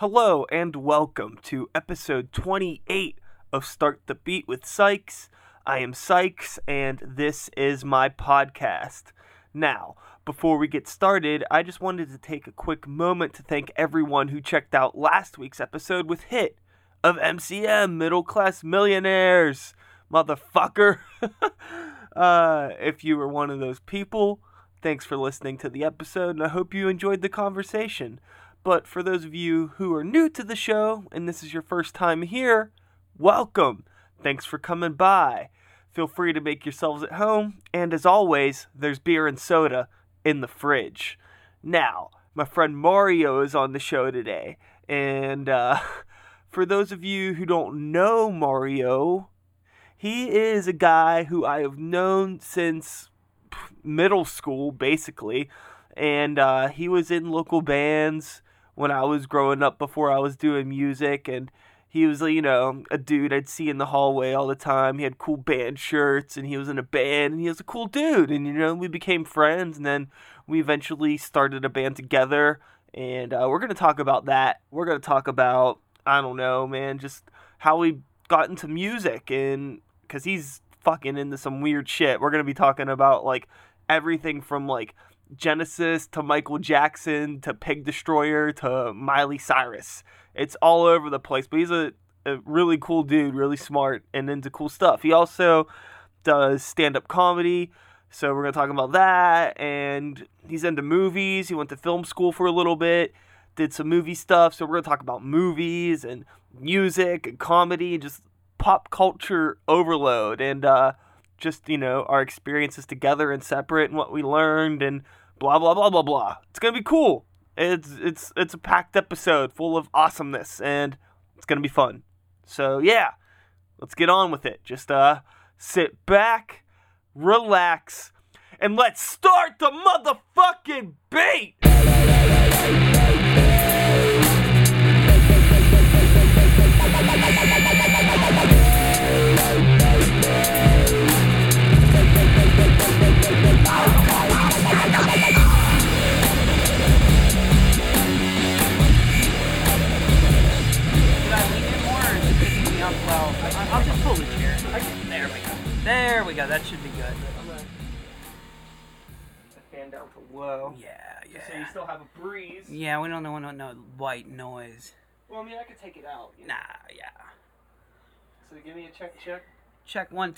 Hello and welcome to episode 28 of Start the Beat with Sykes. I am Sykes and this is my podcast. Now, before we get started, I just wanted to take a quick moment to thank everyone who checked out last week's episode with Hit of MCM, Middle Class Millionaires, motherfucker. If you were one of those people, thanks for listening to the episode and I hope you enjoyed the conversation. But for those of you who are new to the show, and this is your first time here, welcome. Thanks for coming by. Feel free to make yourselves at home. And as always, there's beer and soda in the fridge. Now, my friend Mario is on the show today. And for those of you who don't know Mario, he is a guy who I have known since middle school, basically. And he was in local bands when I was growing up before I was doing music, and he was, you know, a dude I'd see in the hallway all the time. He had cool band shirts, and he was in a band, and he was a cool dude, and, you know, we became friends, and then we eventually started a band together, and we're going to talk about that. We're going to talk about, I don't know, man, just how we got into music, and because he's fucking into some weird shit. We're going to be talking about, like, everything from, like, Genesis to Michael Jackson to Pig Destroyer to Miley Cyrus. It's all over the place, but he's a really cool dude, really smart and into cool stuff. He also does stand-up comedy, so we're gonna talk about that, and he's into movies. He went to film school for a little bit, did some movie stuff, so we're gonna talk about movies and music and comedy and just pop culture overload, and just, you know, our experiences together and separate and what we learned and blah, blah, blah, blah, blah. It's going to be cool. It's a packed episode full of awesomeness and it's going to be fun. So, yeah, let's get on with it. Just sit back, relax, and let's start the motherfucking beat! I'll just pull the chair. There we go. There we go. That should be good. I'm going to fan down to low. Yeah. So you still have a breeze. Yeah, we don't want no white noise. Well, I mean, I could take it out. You know? Nah, yeah. So give me a check. Check 1,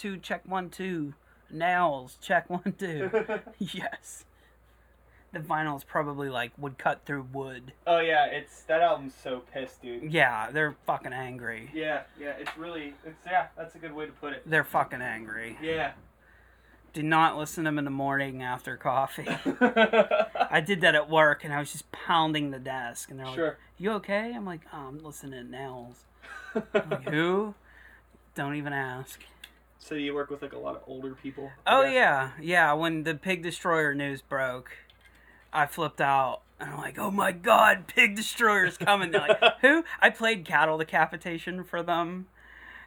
2. Nails, check 1, 2. Yes. The vinyl's probably, like, would cut through wood. Oh, yeah, that album's so pissed, dude. Yeah, they're fucking angry. Yeah, it's that's a good way to put it. They're fucking angry. Yeah. Do not listen to them in the morning after coffee. I did that at work, and I was just pounding the desk, and they're like, sure. You okay? I'm like, I'm listening to Nails. Like, who? Don't even ask. So you work with, like, a lot of older people? Oh, yeah, when the Pig Destroyer news broke, I flipped out, and I'm like, oh my god, Pig Destroyer's coming. They're like, who? I played cattle decapitation for them,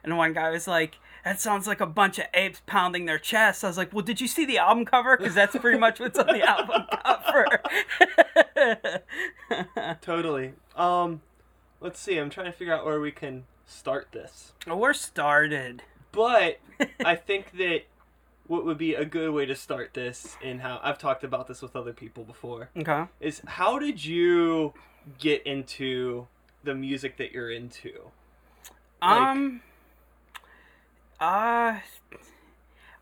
and one guy was like, that sounds like a bunch of apes pounding their chests. I was like, well, did you see the album cover? Because that's pretty much what's on the album cover. Totally. Let's see, I'm trying to figure out where we can start this. Well, we're started. But I think that what would be a good way to start this, and how I've talked about this with other people before, okay, is how did you get into the music that you're into? I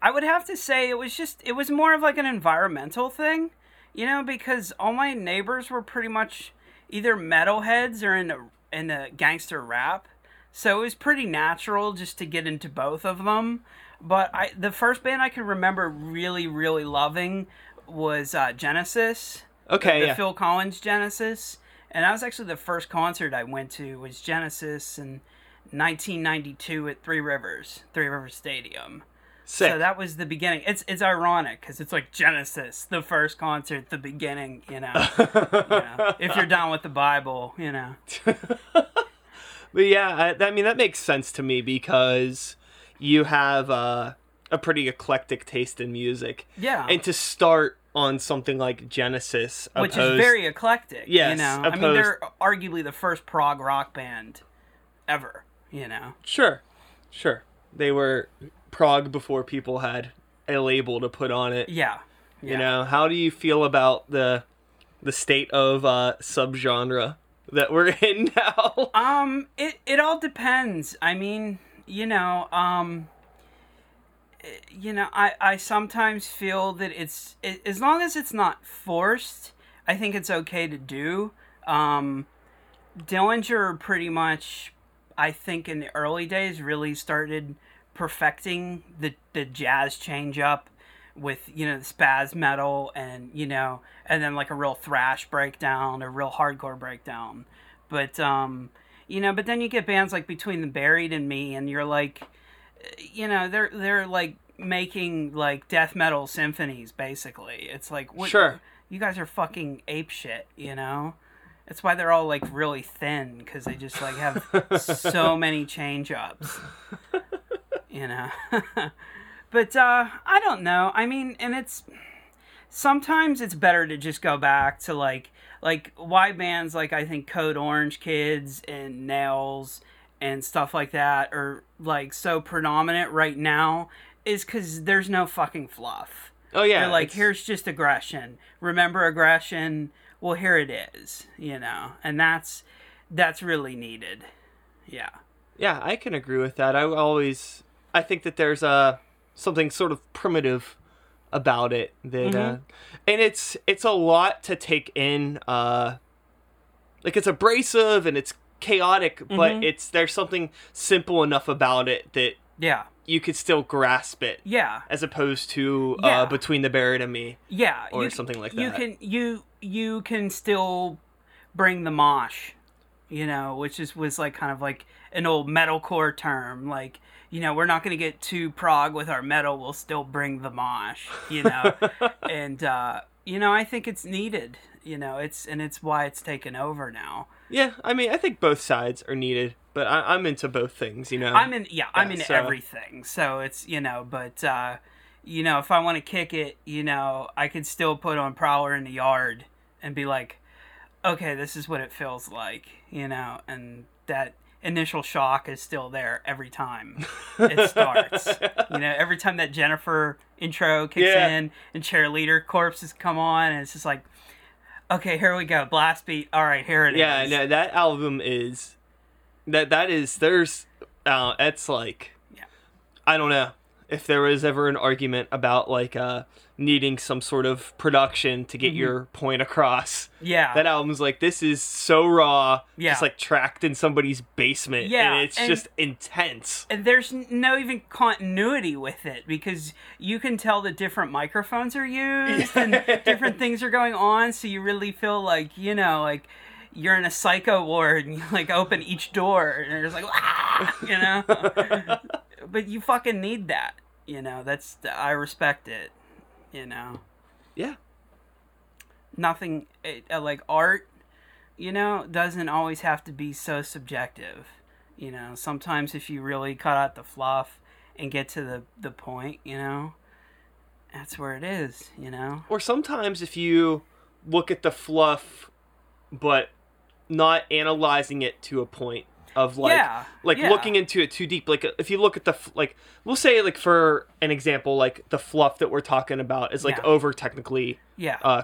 would have to say it was more of like an environmental thing, you know, because all my neighbors were pretty much either metalheads or in the gangster rap, so it was pretty natural just to get into both of them. But the first band I can remember really, really loving was Genesis. Okay, the Phil Collins Genesis. And that was actually the first concert I went to was Genesis in 1992 at Three Rivers Stadium. Sick. So that was the beginning. It's ironic because it's like Genesis, the first concert, the beginning, you know. If you're down with the Bible, you know. But yeah, that makes sense to me because you have a pretty eclectic taste in music. Yeah. And to start on something like Genesis. Which is very eclectic. Yes. You know? I mean, they're arguably the first prog rock band ever, you know? Sure. Sure. They were prog before people had a label to put on it. Yeah. Yeah. You know, how do you feel about the state of subgenre that we're in now? It all depends. I mean, you know, I sometimes feel that it's as long as it's not forced, I think it's okay to do. Dillinger pretty much, I think in the early days, really started perfecting the jazz change up with, you know, the spaz metal and, you know, and then like a real thrash breakdown, a real hardcore breakdown. But, you know, but then you get bands like Between the Buried and Me, and you're like, you know, they're like making like death metal symphonies, basically. It's like, what, sure, you guys are fucking ape shit, you know? That's why they're all like really thin, because they just like have so many change ups, you know? But, I don't know. I mean, and it's, sometimes it's better to just go back to like why bands like, I think, Code Orange Kids and Nails and stuff like that are like so predominant right now is because there's no fucking fluff. Oh yeah. They're like, here's just aggression. Remember aggression? Well, here it is, you know, and that's really needed. Yeah. Yeah. I can agree with that. I think that there's something sort of primitive about it that, and it's a lot to take in. Like, it's abrasive and it's chaotic, but there's something simple enough about it that you could still grasp it. Yeah, as opposed to Between the Buried and Me. Yeah, or something like that. You can still bring the mosh, you know, which was like kind of like an old metalcore term, like, you know, we're not going to get too prog with our metal. We'll still bring the mosh, you know? And, you know, I think it's needed, you know, it's why it's taken over now. Yeah. I mean, I think both sides are needed, but I'm into both things, you know? I'm into everything. So it's, you know, but, you know, if I want to kick it, you know, I could still put on Prowler in the Yard and be like, okay, this is what it feels like, you know, and that initial shock is still there every time it starts. You know, every time that Jennifer intro kicks in and Cheerleader Corpses come on, and it's just like, okay, here we go, blast beat, all right, here it is. Yeah, no, that album is I don't know if there was ever an argument about like needing some sort of production to get your point across. Yeah. That album's like, this is so raw. Yeah. Just like tracked in somebody's basement. Yeah. And it's just intense. And there's no even continuity with it, because you can tell that different microphones are used and different things are going on. So you really feel like, you know, like you're in a psycho ward and you like open each door and you're just like, ah, you know, but you fucking need that. You know, I respect it. You know, yeah. Nothing like art, you know, doesn't always have to be so subjective. You know, sometimes if you really cut out the fluff and get to the point, you know, that's where it is. You know, or sometimes if you look at the fluff, but not analyzing it to a point of looking into it too deep. Like, if you look at we'll say, like, for an example, like the fluff that we're talking about is like over technically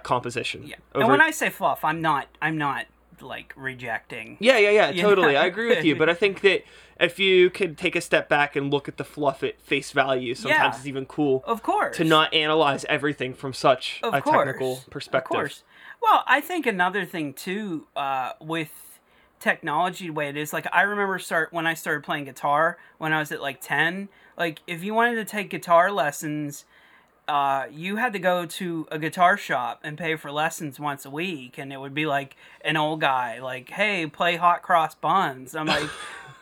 composition. Yeah. And when I say fluff, I'm not like rejecting. Yeah. Totally. I agree with you. But I think that if you could take a step back and look at the fluff at face value, sometimes it's even cool. Of course. To not analyze everything from such technical perspective. Of course. Well, I think another thing too, with technology the way it is, like, I remember when I started playing guitar when I was at like 10, like if you wanted to take guitar lessons, you had to go to a guitar shop and pay for lessons once a week, and it would be like an old guy like, hey, play Hot Cross Buns. I'm like,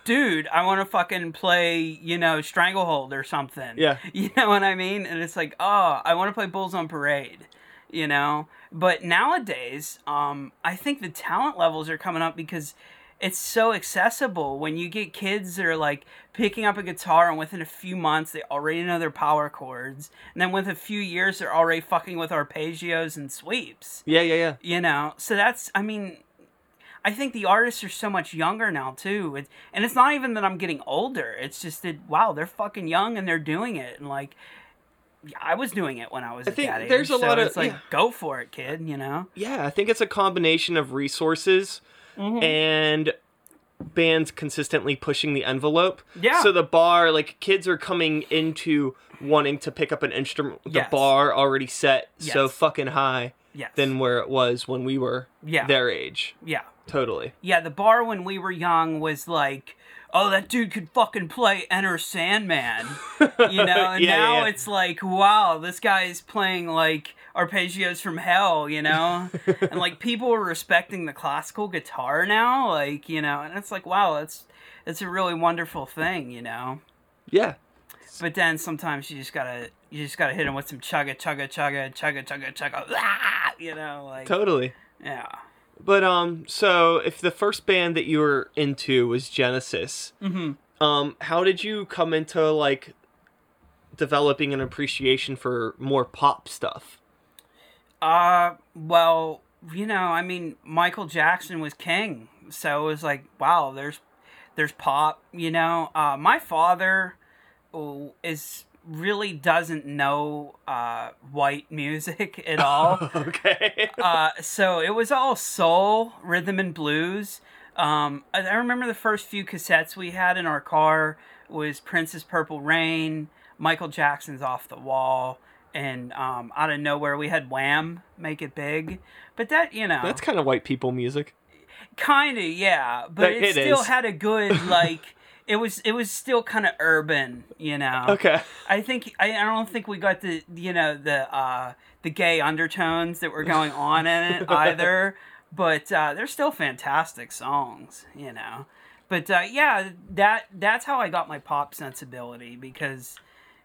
dude, I want to fucking play, you know, Stranglehold or something. Yeah, you know what I mean? And it's like, oh, I want to play Bulls on Parade, you know? But nowadays, I think the talent levels are coming up because it's so accessible when you get kids that are like picking up a guitar and within a few months they already know their power chords, and then with a few years they're already fucking with arpeggios and sweeps. Yeah. You know, so that's, I mean, I think the artists are so much younger now too. And it's not even that I'm getting older. It's just that, wow, they're fucking young and they're doing it. And like, I was doing it when I was at that age. There's a lot of, it's like, go for it, kid, you know? Yeah, I think it's a combination of resources. Mm-hmm. And bands consistently pushing the envelope. Yeah. So the bar, like, kids are coming into wanting to pick up an instrument. The bar already set so fucking high than where it was when we were their age. Yeah. Totally. Yeah, the bar when we were young was like, oh, that dude could fucking play Enter Sandman. You know? And now it's like, wow, this guy is playing, like, arpeggios from hell, you know? And, like, people are respecting the classical guitar now, like, you know? And it's like, wow, it's a really wonderful thing, you know? Yeah. But then sometimes you just gotta hit him with some chugga, blah, you know? Like, totally. Yeah. But, so if the first band that you were into was Genesis, mm-hmm. How did you come into, like, developing an appreciation for more pop stuff? Well, you know, I mean, Michael Jackson was king, so it was like, wow, there's pop, you know? My father really doesn't know white music at all. Okay. So it was all soul, rhythm and blues. I remember the first few cassettes we had in our car was Prince's Purple Rain, Michael Jackson's Off the Wall, and out of nowhere we had Wham! Make It Big. But that, you know, that's kind of white people music. Kind of, yeah. But it still had a good, like, It was still kind of urban, you know. Okay. I don't think we got the, you know, the gay undertones that were going on in it either, but they're still fantastic songs, you know. But yeah, that's how I got my pop sensibility, because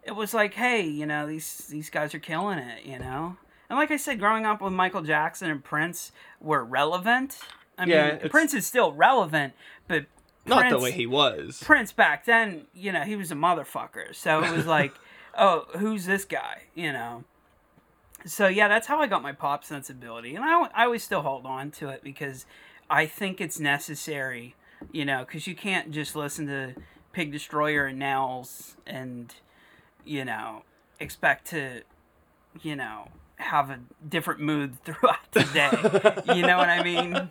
it was like, hey, you know, these guys are killing it, you know. And like I said, growing up with Michael Jackson and Prince were relevant. I mean, Prince is still relevant, but Prince, not the way he was. Prince back then, you know, he was a motherfucker. So it was like, oh, who's this guy? You know? So yeah, that's how I got my pop sensibility. And I always still hold on to it because I think it's necessary, you know, because you can't just listen to Pig Destroyer and Nails and, you know, expect to, you know, have a different mood throughout the day. You know what I mean?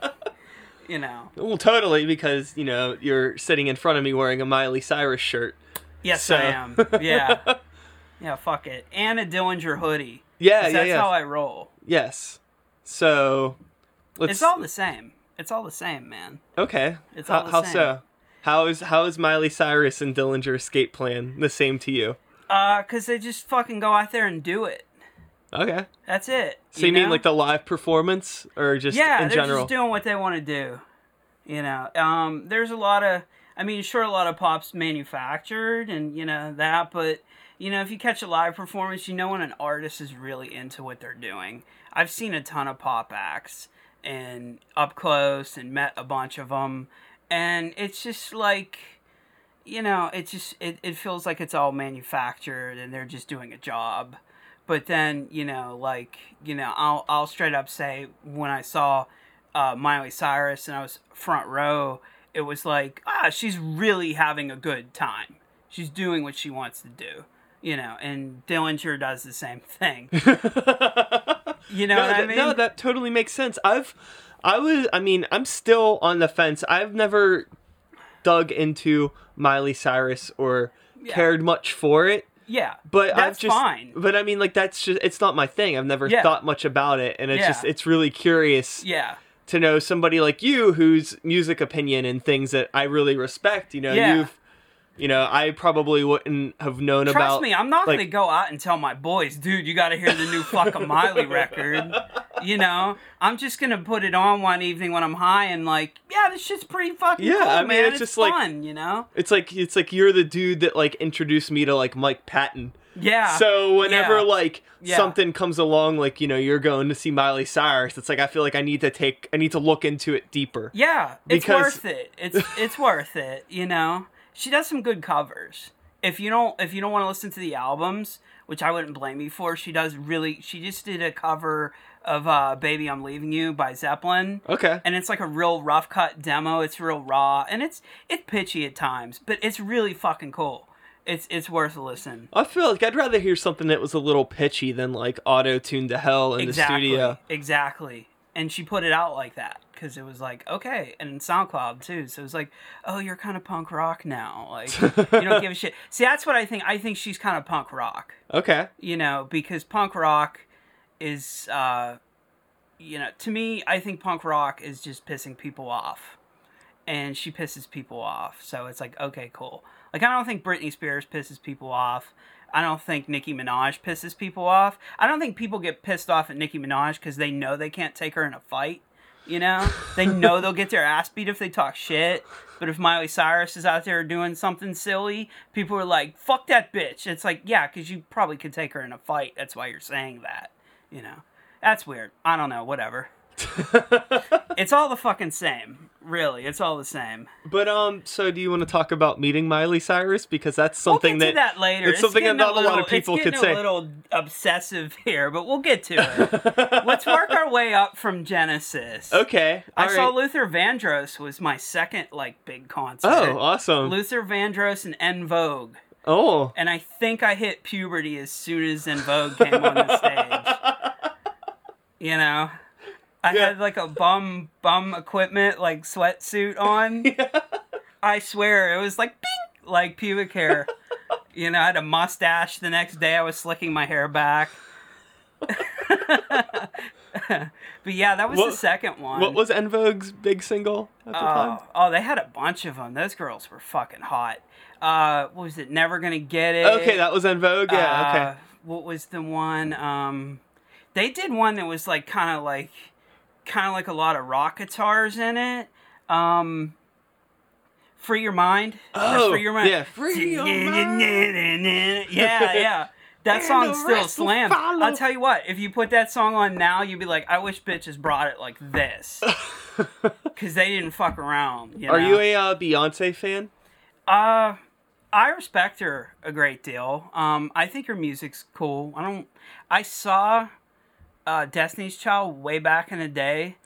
You know. Well, totally, because, you know, you're sitting in front of me wearing a Miley Cyrus shirt. Yes, so. I am. Yeah. Yeah, fuck it. And a Dillinger hoodie. Yeah. That's how I roll. Yes. So, it's all the same. It's all the same, man. Okay. It's all the same. How so? How is Miley Cyrus and Dillinger Escape Plan the same to you? 'Cause they just fucking go out there and do it. Okay. That's it. So you mean like the live performance or just in general? Yeah, they're just doing what they want to do. You know, there's a lot of, I mean, sure, a lot of pop's manufactured and, you know, that, but, you know, if you catch a live performance, you know when an artist is really into what they're doing. I've seen a ton of pop acts and up close and met a bunch of them. And it's just like, you know, it just, it feels like it's all manufactured and they're just doing a job. But then, you know, like, you know, I'll straight up say when I saw Miley Cyrus and I was front row, it was like, she's really having a good time. She's doing what she wants to do, you know, and Dillinger does the same thing. You know what I mean? No, that totally makes sense. I'm still on the fence. I've never dug into Miley Cyrus or cared much for it. Yeah, but that's fine. But I mean, like, that's just, it's not my thing. I've never thought much about it. And it's just, it's really curious to know somebody like you whose music opinion and things that I really respect, you know, I probably wouldn't have known about. Trust me, I'm not going to go out and tell my boys, dude, you got to hear the new fucking Miley record. You know, I'm just going to put it on one evening when I'm high and like, yeah, this shit's pretty fucking cool, I mean, man. It's just fun, like, you know? It's like you're the dude that, like, introduced me to, like, Mike Patton. Yeah. So whenever something comes along, like, you know, you're going to see Miley Cyrus, it's like, I feel like I need to look into it deeper. Yeah. It's worth it. It's worth it. You know, she does some good covers. If you don't want to listen to the albums, which I wouldn't blame you for, she just did a cover of Baby I'm Leaving You by Zeppelin. Okay. And it's like a real rough cut demo. It's real raw. And it's pitchy at times, but it's really fucking cool. It's worth a listen. I feel like I'd rather hear something that was a little pitchy than like auto-tuned to hell in the studio. Exactly. And she put it out like that because it was like, okay. And SoundCloud too. So it was like, oh, you're kind of punk rock now. Like, you don't give a shit. See, that's what I think. I think she's kind of punk rock. Okay. You know, because punk rock is, you know, to me, I think punk rock is just pissing people off. And she pisses people off. So it's like, okay, cool. Like, I don't think Britney Spears pisses people off. I don't think Nicki Minaj pisses people off. I don't think people get pissed off at Nicki Minaj because they know they can't take her in a fight, you know? They know they'll get their ass beat if they talk shit. But if Miley Cyrus is out there doing something silly, people are like, fuck that bitch. It's like, yeah, because you probably could take her in a fight. That's why you're saying that, you know? That's weird. I don't know. Whatever. It's all the fucking same. Really, it's all the same. But so do you want to talk about meeting Miley Cyrus? Because that's something we'll get to that later. It's something that a lot of people could say. It's a little obsessive here, but we'll get to it. Let's work our way up from Genesis. Okay. I saw Luther Vandross was my second like big concert. Oh, awesome. Luther Vandross and En Vogue. Oh. And I think I hit puberty as soon as En Vogue came on the stage. You know? I had like a bum equipment, like sweatsuit on. Yeah. I swear, it was like, bing, like pubic hair. You know, I had a mustache the next day. I was slicking my hair back. But yeah, that was the second one. What was En Vogue's big single at the time? Oh, they had a bunch of them. Those girls were fucking hot. What was it? Never Gonna Get It. Okay, that was En Vogue. Yeah, okay. What was the one? They did one that was like kind of like a lot of rock guitars in it. Free Your Mind. Oh, Free Your Mind. Yeah, Free Your Mind. Yeah. That song still slams. I'll tell you what, if you put that song on now, you'd be like, I wish bitches brought it like this. Because they didn't fuck around. You know? Are you a Beyonce fan? I respect her a great deal. I think her music's cool. I saw... Destiny's Child way back in the day,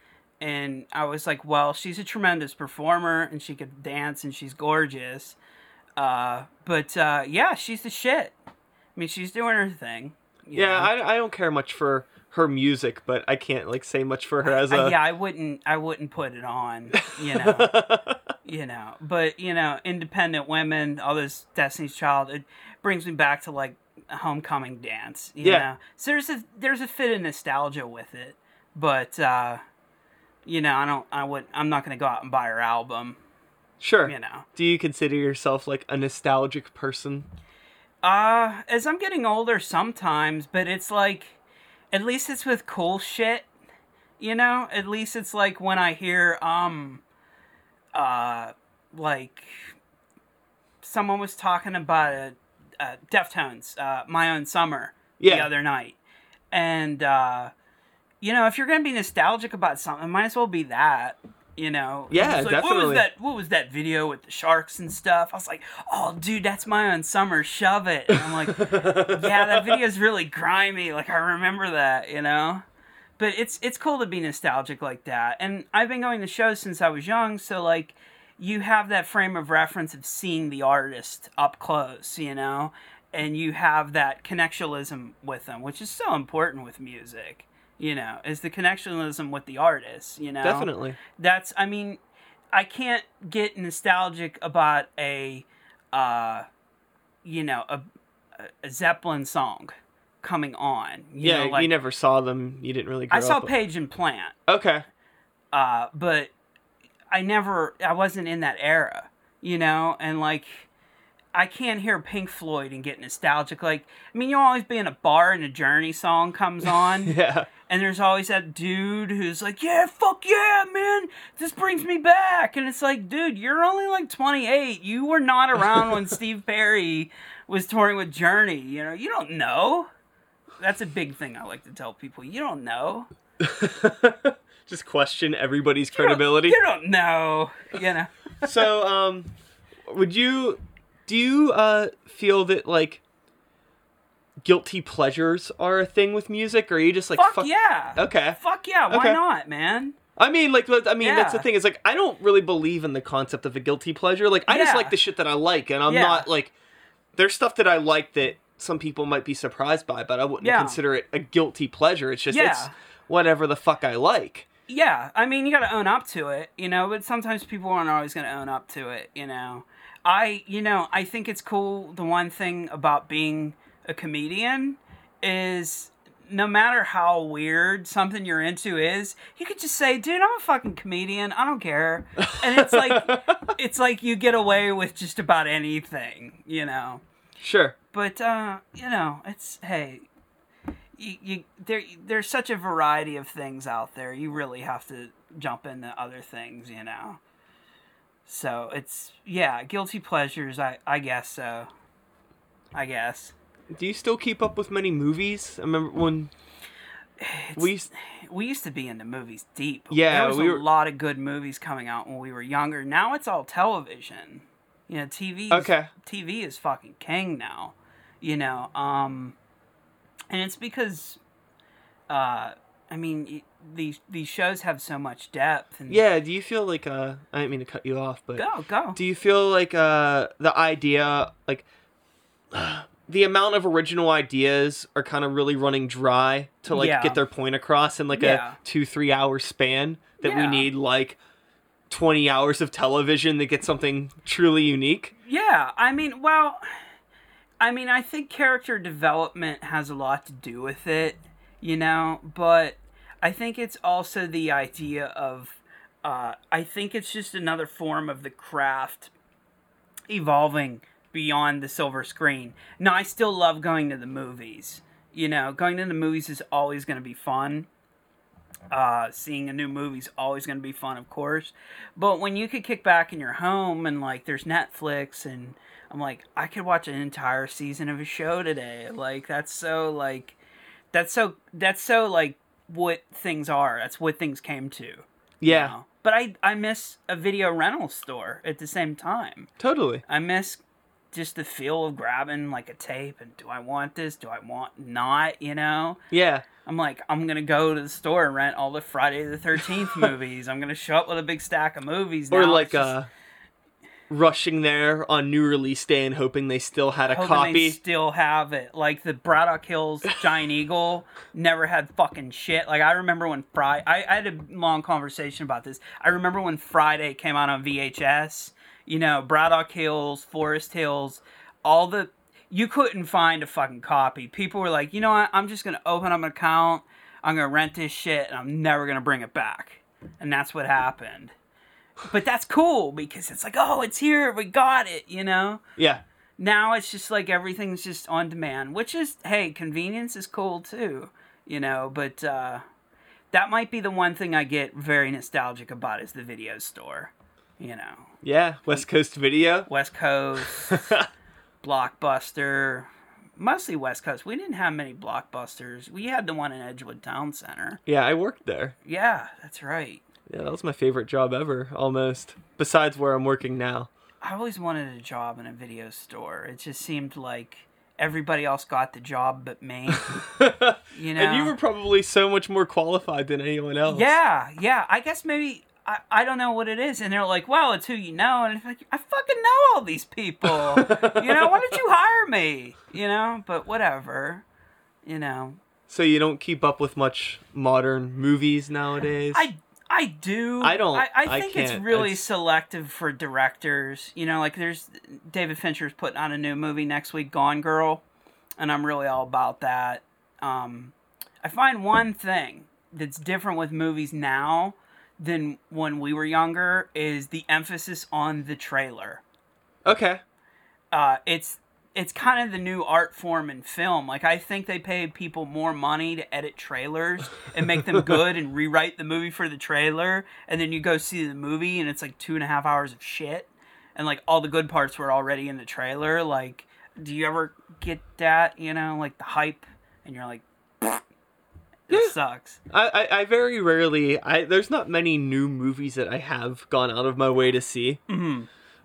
and I was like, well, she's a tremendous performer and she could dance and she's gorgeous, but yeah, she's the shit. I mean, she's doing her thing. I don't care much for her music, but I can't like say much for her as a... I wouldn't put it on, you know. You know, but you know, independent women, all this Destiny's Child, it brings me back to like homecoming dance, you know. So there's a fit of nostalgia with it, but you know, I'm not gonna go out and buy her album. Sure. You know. Do you consider yourself like a nostalgic person? As I'm getting older sometimes, but it's like, at least it's with cool shit, you know? At least it's like when I hear like someone was talking about a Deftones, My Own Summer, the other night. And, you know, if you're going to be nostalgic about something, might as well be that, you know? Yeah, like, definitely. What was that video with the sharks and stuff? I was like, oh, dude, that's My Own Summer, shove it. And I'm like, yeah, that video's really grimy. Like, I remember that, you know? But it's cool to be nostalgic like that. And I've been going to shows since I was young, so, like, you have that frame of reference of seeing the artist up close, you know, and you have that connectionalism with them, which is so important with music, you know, is the connectionalism with the artist, you know. Definitely. That's, I mean, I can't get nostalgic about a Zeppelin song coming on. You know, like, you never saw them. You didn't really grow up. I saw Page and Plant. Okay. But I wasn't in that era, you know, and like, I can't hear Pink Floyd and get nostalgic. Like, I mean, you'll always be in a bar and a Journey song comes on. Yeah. And there's always that dude who's like, yeah, fuck yeah, man, this brings me back. And it's like, dude, you're only like 28. You were not around when Steve Perry was touring with Journey. You know, you don't know. That's a big thing I like to tell people. You don't know. Just question everybody's credibility. You don't know. You know. So, do you feel that, like, guilty pleasures are a thing with music, or are you just like, fuck yeah. Okay. Fuck yeah, why not, man? I mean, that's the thing. It's like, I don't really believe in the concept of a guilty pleasure. Like, I just like the shit that I like, and I'm not, like, there's stuff that I like that some people might be surprised by, but I wouldn't consider it a guilty pleasure. It's just, it's whatever the fuck I like. Yeah, I mean, you gotta own up to it, you know, but sometimes people aren't always gonna own up to it, you know. I think it's cool. The one thing about being a comedian is no matter how weird something you're into is, you could just say, dude, I'm a fucking comedian. I don't care. And it's like, it's like you get away with just about anything, you know? Sure. But, you know, it's, hey, there's such a variety of things out there. You really have to jump into other things, you know? So it's, guilty pleasures, I guess so. I guess. Do you still keep up with many movies? I remember when we used to be into movies deep. Yeah. There was a lot of good movies coming out when we were younger. Now it's all television. You know, TV is fucking king now, you know? And it's because, I mean, these shows have so much depth. And yeah, do you feel like, I didn't mean to cut you off, but... Go. Do you feel like the idea, like, the amount of original ideas are kind of really running dry to, like, get their point across in, like, a 2-3 hour span that we need, like, 20 hours of television to get something truly unique? Yeah, I mean, well, I think character development has a lot to do with it, you know, but... I think it's also the idea of, I think it's just another form of the craft evolving beyond the silver screen. Now, I still love going to the movies. You know, going to the movies is always going to be fun. Seeing a new movie is always going to be fun, of course. But when you could kick back in your home and, like, there's Netflix and I'm like, I could watch an entire season of a show today. Like, that's so, like, what things are. That's what things came to. Yeah. You know? But I miss a video rental store at the same time. Totally. I miss just the feel of grabbing like a tape and do I want this? Do I want not? You know? Yeah. I'm like, I'm going to go to the store and rent all the Friday the 13th movies. I'm going to show up with a big stack of movies. Or now. Like rushing there on new release day and hoping they still had a copy. They still have it. Like the Braddock Hills Giant Eagle never had fucking shit. Like I remember when I had a long conversation about this. I remember when Friday came out on VHS. You know, Braddock Hills, Forest Hills, you couldn't find a fucking copy. People were like, you know what? I'm just gonna open up an account. I'm gonna rent this shit, and I'm never gonna bring it back. And that's what happened. But that's cool because it's like, oh, it's here. We got it, you know? Yeah. Now it's just like everything's just on demand, which is, hey, convenience is cool too, you know? But that might be the one thing I get very nostalgic about is the video store, you know? Yeah, West Coast Video. West Coast, Blockbuster, mostly West Coast. We didn't have many Blockbusters. We had the one in Edgewood Town Center. Yeah, I worked there. Yeah, that's right. Yeah, that was my favorite job ever, almost. Besides where I'm working now. I always wanted a job in a video store. It just seemed like everybody else got the job but me. You know? And you were probably so much more qualified than anyone else. Yeah. I guess maybe, I don't know what it is. And they're like, well, it's who you know. And it's like, I fucking know all these people. You know, why don't you hire me? You know, but whatever. You know. So you don't keep up with much modern movies nowadays? I do. I don't. I think it's really selective for directors. You know, like there's David Fincher's putting on a new movie next week, Gone Girl, and I'm really all about that. I find one thing that's different with movies now than when we were younger is the emphasis on the trailer. Okay. it's kind of the new art form in film. Like, I think they pay people more money to edit trailers and make them good and rewrite the movie for the trailer. And then you go see the movie and it's like 2.5 hours of shit. And like all the good parts were already in the trailer. Like, do you ever get that, you know, like the hype and you're like, it sucks. I very rarely, there's not many new movies that I have gone out of my way to see. Mm-hmm.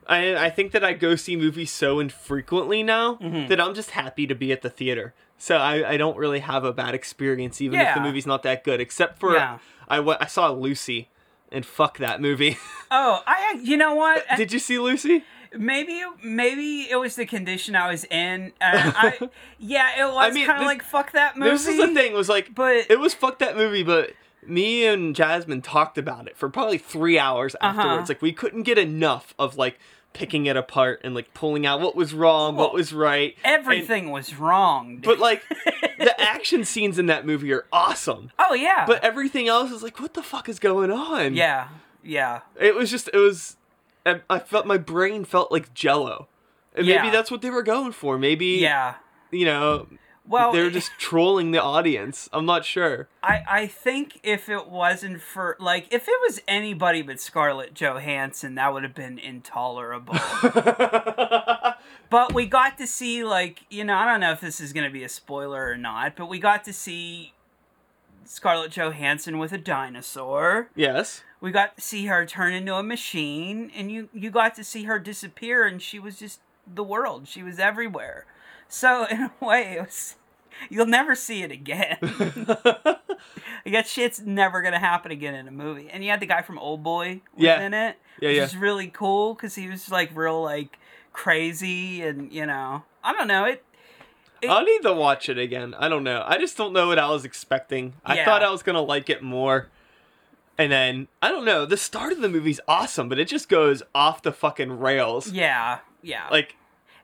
I think that I go see movies so infrequently now mm-hmm. that I'm just happy to be at the theater. So I don't really have a bad experience, even if the movie's not that good. Except for, I saw Lucy, and fuck that movie. Oh, you know what? Did you see Lucy? Maybe it was the condition I was in. It was kind of like, fuck that movie. This is the thing, it was fuck that movie, but... Me and Jasmine talked about it for probably 3 hours afterwards. Uh-huh. Like, we couldn't get enough of, like, picking it apart and, like, pulling out what was wrong, what was right. Everything was wrong. Dude. But, like, the action scenes in that movie are awesome. Oh, yeah. But everything else is like, what the fuck is going on? Yeah, yeah. I felt my brain felt like Jell-O. And maybe that's what they were going for. Maybe, you know... Well, they're just trolling the audience. I'm not sure. I think if it wasn't for... Like, if it was anybody but Scarlett Johansson, that would have been intolerable. But we got to see, like... You know, I don't know if this is going to be a spoiler or not, but we got to see Scarlett Johansson with a dinosaur. Yes. We got to see her turn into a machine, and you got to see her disappear, and she was just the world. She was everywhere. So, in a way, it was, you'll never see it again. I guess shit's never going to happen again in a movie. And you had the guy from Old Boy in it, which is really cool, because he was, like, real, like, crazy and, you know, I don't know. I'll need to watch it again. I don't know. I just don't know what I was expecting. I thought I was going to like it more. And then, I don't know, the start of the movie's awesome, but it just goes off the fucking rails. Yeah, yeah. Like...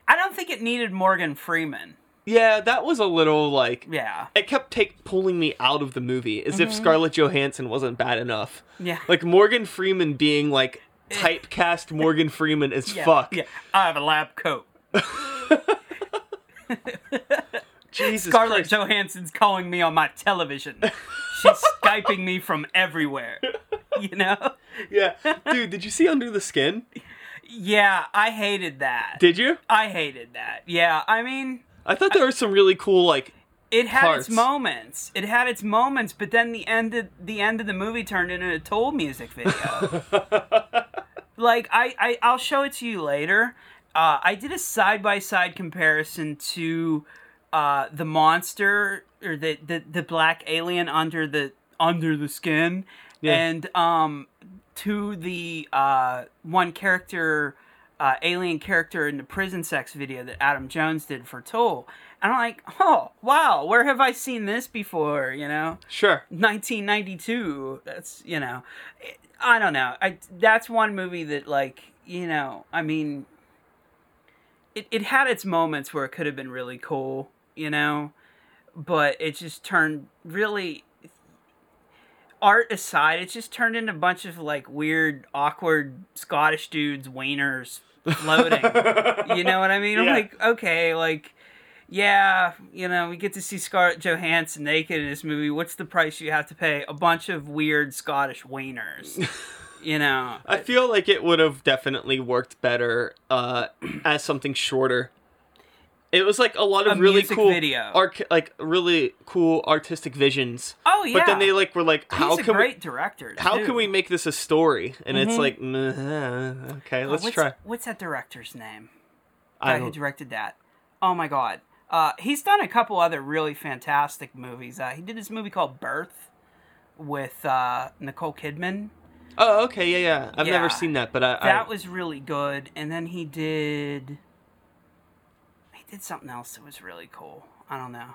I don't think it needed Morgan Freeman. Yeah, that was a little, like... Yeah. It kept pulling me out of the movie, as if Scarlett Johansson wasn't bad enough. Yeah. Like, Morgan Freeman being, like, typecast Morgan Freeman as fuck. Yeah, I have a lab coat. Jesus Scarlett Christ. Johansson's calling me on my television. She's Skyping me from everywhere. You know? Yeah. Dude, did you see Under the Skin? Yeah, I hated that. Did you? I hated that. Yeah, I mean... I thought there were some really cool, like, it had parts. Its moments. It had its moments, but then the end of the movie turned into a Tool music video. Like, I'll show it to you later. I did a side-by-side comparison to the monster, or the black alien under the skin, and... to the one character, alien character in the prison sex video that Adam Jones did for Tool. And I'm like, oh, wow, where have I seen this before, you know? Sure. 1992, that's, you know, I don't know. That's one movie that, like, you know, I mean, it had its moments where it could have been really cool, you know? But it just turned really... Art aside, it just turned into a bunch of, like, weird, awkward Scottish dudes, wieners, floating. You know what I mean? Yeah. I'm like, okay, like, yeah, you know, we get to see Scarlett Johansson naked in this movie. What's the price you have to pay? A bunch of weird Scottish wieners. You know? I feel like it would have definitely worked better as something shorter. It was like a lot of really cool video. Really cool artistic visions. Oh yeah. But then they like were like, how can great director. How can we make this a story? And it's like, okay, let's try. What's that director's name? The guy who directed that. Oh my god. He's done a couple other really fantastic movies. He did this movie called Birth with Nicole Kidman. Oh, okay, yeah. I've never seen that, but that was really good. And then he did. Did something else that was really cool. I don't know.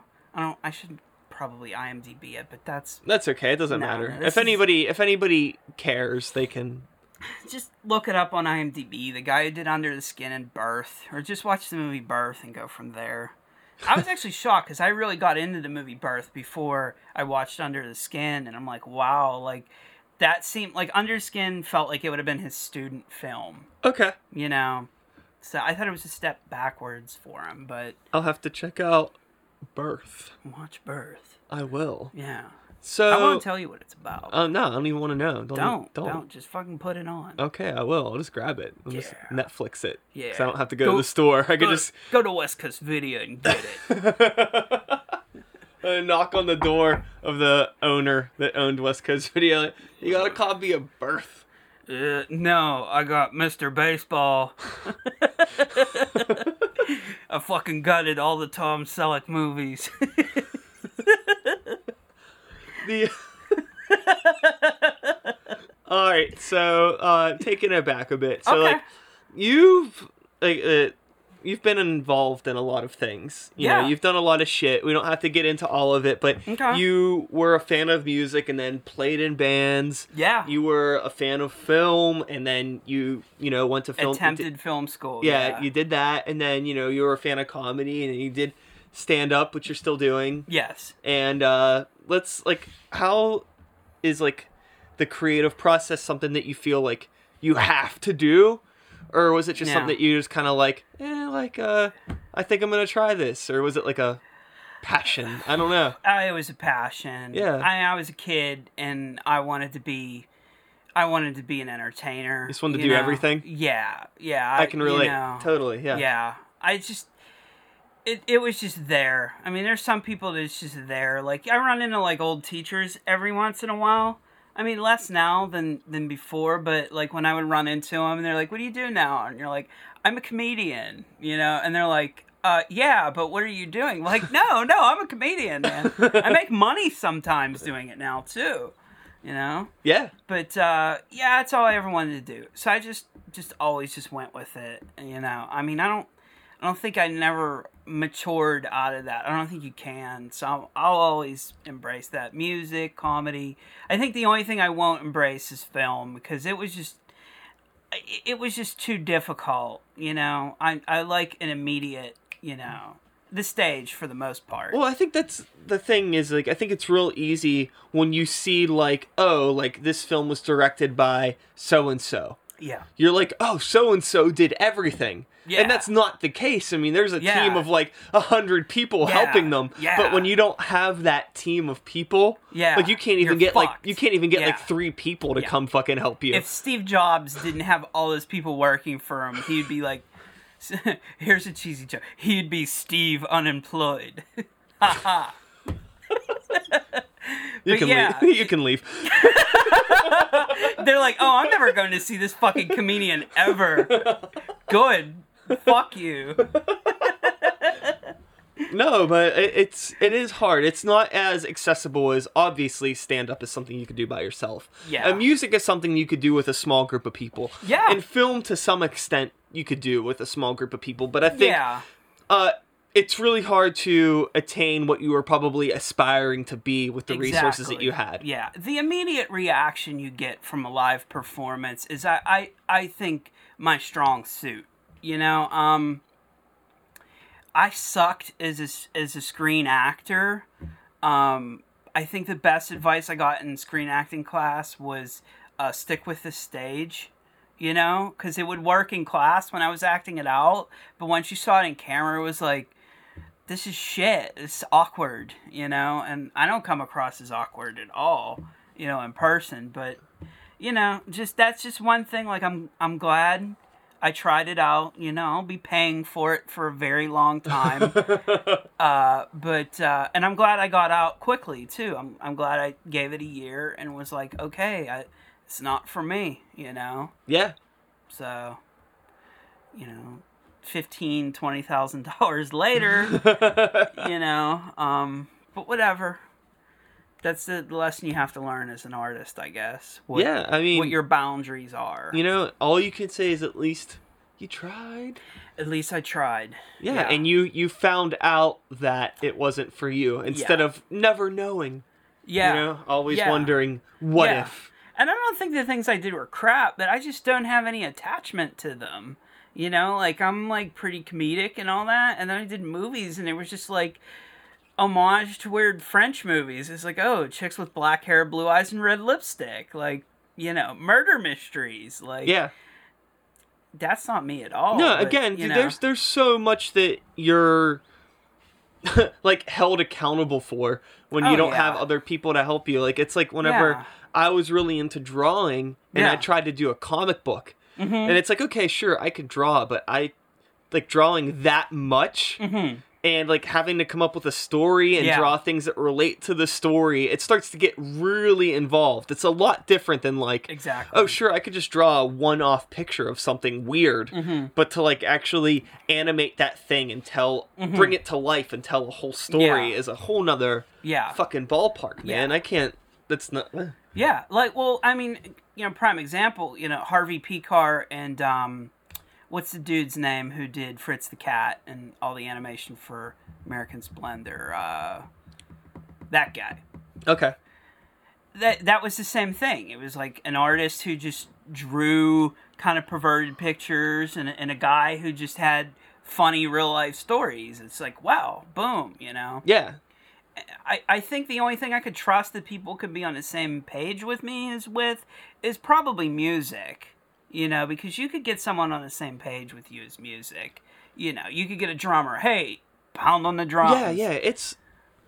I should probably IMDb it, but that's okay. It doesn't matter. If anybody cares, they can just look it up on IMDb. The guy who did Under the Skin and Birth, or just watch the movie Birth and go from there. I was actually shocked because I really got into the movie Birth before I watched Under the Skin, and I'm like, wow, like that seemed like Under the Skin felt like it would have been his student film. Okay, you know. So I thought it was a step backwards for him, but... I'll have to check out Birth. Watch Birth. I will. Yeah. So I won't tell you what it's about. No, I don't even want to know. Don't. Just fucking put it on. Okay, I will. I'll just grab it. I'll just Netflix it. Yeah. Because I don't have to go to the store. I could just... Go to West Coast Video and get it. Knock on the door of the owner that owned West Coast Video. You got a copy of Birth. No, I got Mr. Baseball. I fucking gutted all the Tom Selleck movies. All right, so taking it back a bit. So, okay. You've been involved in a lot of things. You know, you've done a lot of shit. We don't have to get into all of it, but you were a fan of music and then played in bands. Yeah. You were a fan of film and then you went to film. Attempted film school. Yeah, you did that. And then, you were a fan of comedy and you did stand up, which you're still doing. Yes. And how is the creative process something that you feel like you have to do? Or was it just something that you just kind of I think I'm going to try this? Or was it a passion? I don't know. It was a passion. Yeah. I was a kid and I wanted to be an entertainer. Just wanted to do everything? Yeah. Yeah. I can relate. Totally. Yeah. Yeah. It was just there. I mean, there's some people that it's just there. I run into old teachers every once in a while. I mean, less now than before, but, when I would run into them, and they're like, what do you do now? And you're like, I'm a comedian, And they're like, yeah, but what are you doing? Like, no, I'm a comedian, man. I make money sometimes doing it now, too, Yeah. But, yeah, that's all I ever wanted to do. So I just always just went with it, I mean, I don't think I never matured out of that. I don't think you can. So I'll always embrace that. Music, comedy. I think the only thing I won't embrace is film because it was just too difficult. I like an immediate, the stage for the most part. Well, I think that's the thing is I think it's real easy when you see this film was directed by so-and-so. Yeah. You're like, oh, so-and-so did everything. Yeah. And that's not the case. I mean, there's a team of 100 people helping them. Yeah. But when you don't have that team of people, you can't even get fucked. You can't even get 3 people to come fucking help you. If Steve Jobs didn't have all those people working for him, he'd be like, here's a cheesy joke. He'd be Steve unemployed. Ha ha. You can leave. You can leave. They're like, oh, I'm never going to see this fucking comedian ever. Good. Fuck you. No, but it is hard. It's not as accessible as, obviously, stand-up is something you could do by yourself. Yeah. Music is something you could do with a small group of people. Yeah. And film, to some extent, you could do with a small group of people. But I think... Yeah. It's really hard to attain what you were probably aspiring to be with the resources that you had. Yeah. The immediate reaction you get from a live performance is, I think, my strong suit. I sucked as a screen actor. I think the best advice I got in screen acting class was stick with the stage. Because it would work in class when I was acting it out. But once you saw it in camera, it was like, this is shit. It's awkward, and I don't come across as awkward at all, in person. But, that's just one thing. I'm glad I tried it out. I'll be paying for it for a very long time. And I'm glad I got out quickly too. I'm glad I gave it a year and was like, okay, it's not for me, Yeah. So, $15,000, $20,000 later, but whatever. That's the lesson you have to learn as an artist, I guess. What your boundaries are. All you can say is at least you tried. At least I tried. Yeah, yeah. And you found out that it wasn't for you instead of never knowing. Yeah. Always wondering what if. And I don't think the things I did were crap, but I just don't have any attachment to them. I'm pretty comedic and all that. And then I did movies and it was just homage to weird French movies. It's chicks with black hair, blue eyes, and red lipstick. Murder mysteries. that's not me at all. No, but, again, there's so much that you're like held accountable for when you don't have other people to help you. Like, it's like whenever I was really into drawing and I tried to do a comic book, and it's like, okay, sure, I could draw, but I like drawing that much and like having to come up with a story and draw things that relate to the story. It starts to get really involved. It's a lot different than like, oh, sure, I could just draw a one-off picture of something weird, but to like actually animate that thing and tell, bring it to life and tell a whole story is a whole nother fucking ballpark, man. I can't, that's not. Yeah. Like, well, I mean, you know, prime example, you know, Harvey Pekar and, what's the dude's name who did Fritz the Cat and all the animation for American Splendor? That guy. Okay. That was the same thing. It was like an artist who just drew kind of perverted pictures and a guy who just had funny real life stories. It's like, wow, boom, you know? Yeah. I think the only thing I could trust that people could be on the same page with me is probably music. You know, because you could get someone on the same page with you as music. You know, you could get a drummer. Hey, pound on the drums. Yeah. It's,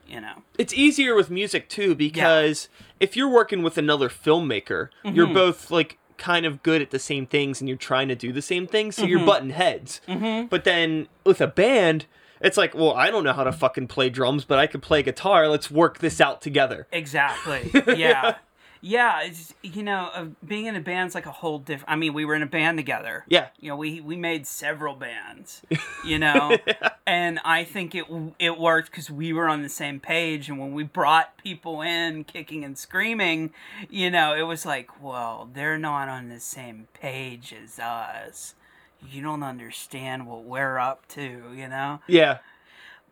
you know, it's easier with music too, because if you're working with another filmmaker, you're both like kind of good at the same things and you're trying to do the same things. So you're butting heads. But then with a band, it's like, well, I don't know how to fucking play drums, but I could play guitar. Let's work this out together. Exactly. Yeah. Yeah, it's, you know, being in a band's like a whole different... I mean, we were in a band together. Yeah. You know, we made several bands, you know? And I think it worked because we were on the same page. And when we brought people in kicking and screaming, you know, it was like, well, they're not on the same page as us. You don't understand what we're up to, you know? Yeah.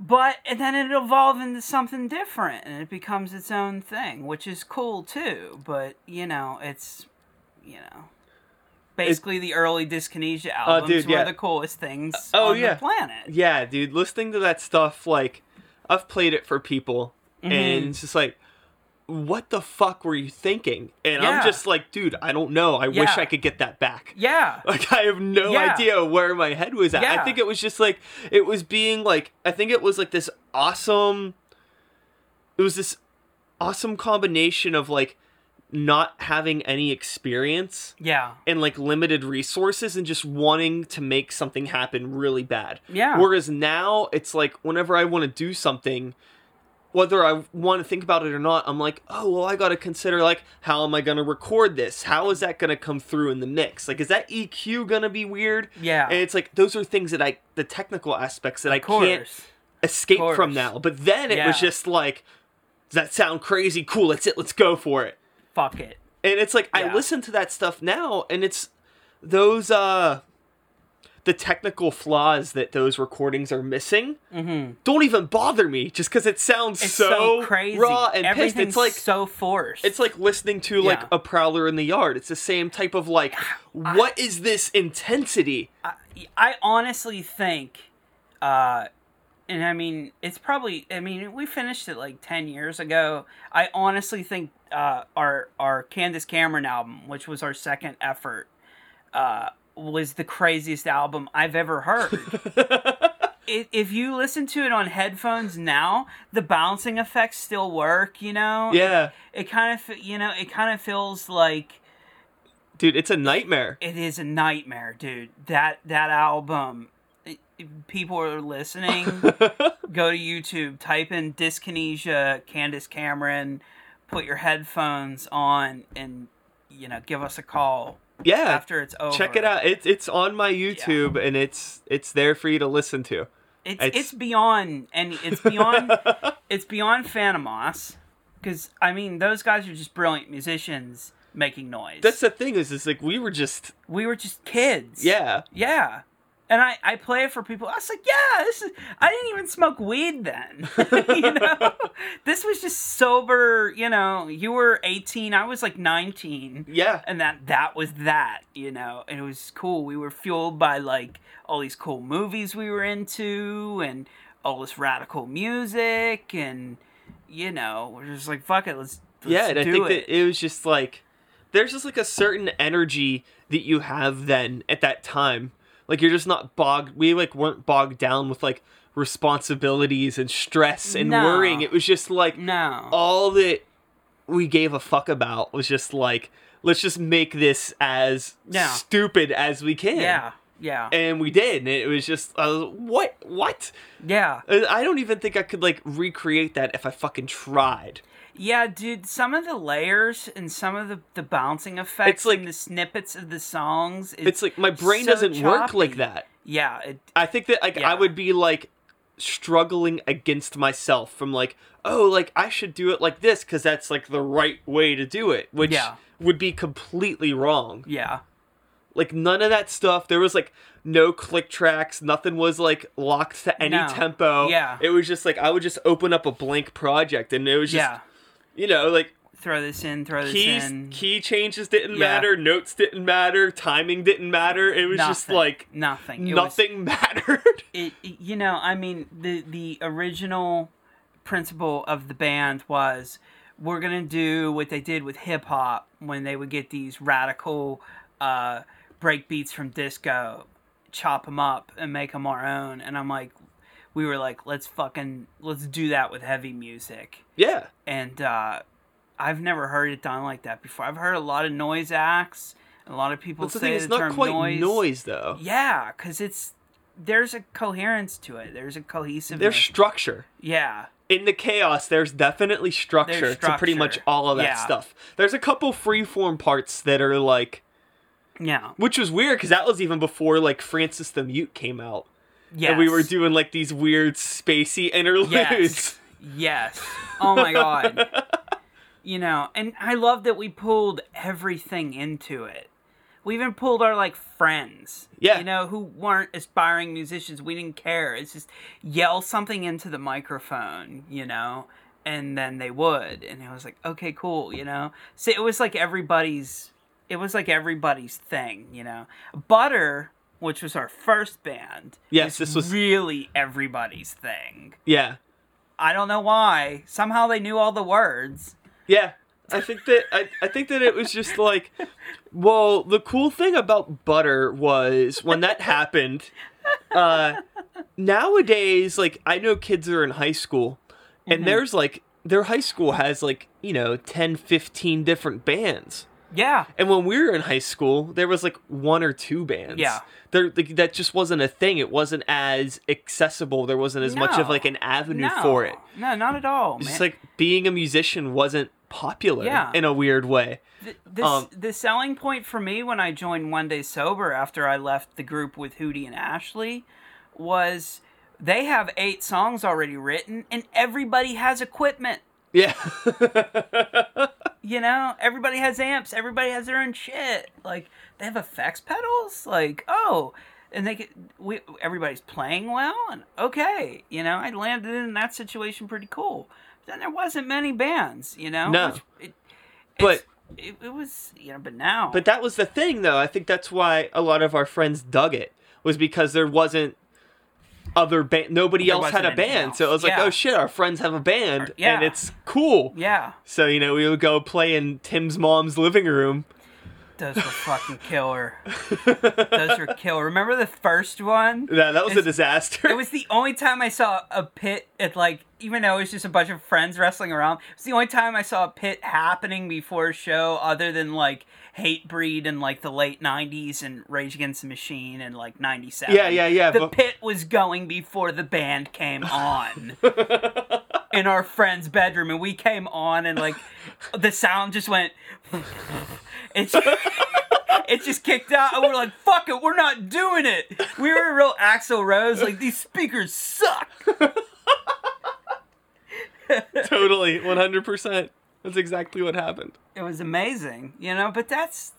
But and then it evolves into something different, and it becomes its own thing, which is cool too. But you know, it's basically the early Dyskinesia albums were the coolest things on the planet. Yeah, dude, listening to that stuff, like I've played it for people, and it's just like, what the fuck were you thinking? And I'm just like, dude, I don't know. I wish I could get that back. Yeah. Like, I have no idea where my head was at. I think it was just like, it was being like, I think it was like this awesome, it was this awesome combination of like not having any experience and like limited resources and just wanting to make something happen really bad. Yeah. Whereas now it's like, whenever I want to do something, whether I want to think about it or not, I'm like, oh, well, I got to consider, like, how am I going to record this? How is that going to come through in the mix? Like, is that EQ going to be weird? Yeah. And it's like, those are things that the technical aspects that I can't escape from now. But then it was just like, does that sound crazy? Cool, that's it. Let's go for it. Fuck it. And it's like, I listen to that stuff now, and it's those, the technical flaws that those recordings are missing don't even bother me, just because it sounds so crazy, raw and pissed. It's like so forced. It's like listening to like a Prowler in the Yard. It's the same type of like, what is this intensity? I honestly think, and I mean, it's probably, I mean, we finished it like 10 years ago. I honestly think our Candace Cameron album, which was our second effort, was the craziest album I've ever heard. If you listen to it on headphones now, the bouncing effects still work, you know? Yeah. It kind of, you know, it kind of feels like... Dude, it's a nightmare. It is a nightmare, dude. That album, people are listening. Go to YouTube, type in Dyskinesia, Candace Cameron, put your headphones on, and, you know, give us a call. Yeah. After it's over. Check it out. It's on my YouTube and it's there for you to listen to. It's beyond it's beyond Phantomos, cuz I mean those guys are just brilliant musicians making noise. That's the thing is it's like we were just kids. Yeah. Yeah. And I play it for people. I was like, yeah, I didn't even smoke weed then. You know? This was just sober, you know, you were 18, I was like 19. Yeah. And that was that, you know, and it was cool. We were fueled by like all these cool movies we were into and all this radical music and, you know, we're just like, fuck it, let's do it. Yeah, and I think that it was just like, there's just like a certain energy that you have then at that time. Like you're just not bogged. We like weren't bogged down with like responsibilities and stress and worrying. It was just like all that we gave a fuck about was just like, let's just make this as stupid as we can. Yeah. Yeah. And we did. And it was just, what? Yeah. I don't even think I could like recreate that if I fucking tried. Yeah, dude, some of the layers and some of the bouncing effects like, and the snippets of the songs. It's like my brain so doesn't work like that. Yeah. I think that like I would be like struggling against myself from like, oh, like I should do it like this because that's like the right way to do it, which would be completely wrong. Yeah. Like, none of that stuff. There was, like, no click tracks. Nothing was, like, locked to any tempo. Yeah. It was just, like, I would just open up a blank project, and it was just, you know, like... Throw this in. Key changes didn't matter. Notes didn't matter. Timing didn't matter. It was just, like... Nothing mattered. You know, I mean, the original principle of the band was, we're going to do what they did with hip-hop when they would get these radical... break beats from disco, chop them up and make them our own. And I'm like, we were like, let's do that with heavy music. Yeah. And I've never heard it done like that before. I've heard a lot of noise acts. A lot of people say the term noise. It's not quite noise though. Yeah, because there's a coherence to it. There's a cohesiveness. There's structure. Yeah. In the chaos, there's definitely structure to pretty much all of that stuff. There's a couple freeform parts that are like. Yeah. Which was weird, because that was even before, like, Francis the Mute came out. Yes. And we were doing, like, these weird spacey interludes. Yes. Oh, my God. You know, and I love that we pulled everything into it. We even pulled our, like, friends. Yeah. You know, who weren't aspiring musicians. We didn't care. It's just yell something into the microphone, you know, and then they would. And it was like, okay, cool, you know. So it was like everybody's... It was like everybody's thing, you know. Butter, which was our first band, was really everybody's thing. Yeah. I don't know why. Somehow they knew all the words. Yeah. I think that it was just like, well, the cool thing about Butter was when that happened, nowadays, like, I know kids are in high school, and there's like, their high school has like, you know, 10, 15 different bands. Yeah. And when we were in high school, there was like one or two bands. Yeah. That just wasn't a thing. It wasn't as accessible. There wasn't as much of like an avenue for it. No, not at all, man. It's like being a musician wasn't popular in a weird way. The selling point for me when I joined One Day Sober after I left the group with Hootie and Ashley was they have 8 songs already written and everybody has equipment. Yeah. You know, everybody has amps. Everybody has their own shit. Like, they have effects pedals. Like, oh, and everybody's playing well. And okay, you know, I landed in that situation pretty cool. But then there wasn't many bands, you know. No, it was, you know, but now. But that was the thing, though. I think that's why a lot of our friends dug it, was because there wasn't other band. Nobody else had a band, so it was like, oh shit, our friends have a band, and it's cool. Yeah. So, you know, we would go play in Tim's mom's living room. Those were fucking killer. Remember the first one? Yeah, that was a disaster. It was the only time I saw a pit at like, even though it was just a bunch of friends wrestling around, it's the only time I saw a pit happening before a show other than like Hatebreed and like the late 90s and Rage Against the Machine and like 97. Yeah. The pit was going before the band came on. In our friend's bedroom, and we came on, and like the sound just went. It just kicked out, and we're like, "Fuck it, we're not doing it." We were a real Axl Rose, like these speakers suck. Totally, 100%. That's exactly what happened. It was amazing, you know. But that's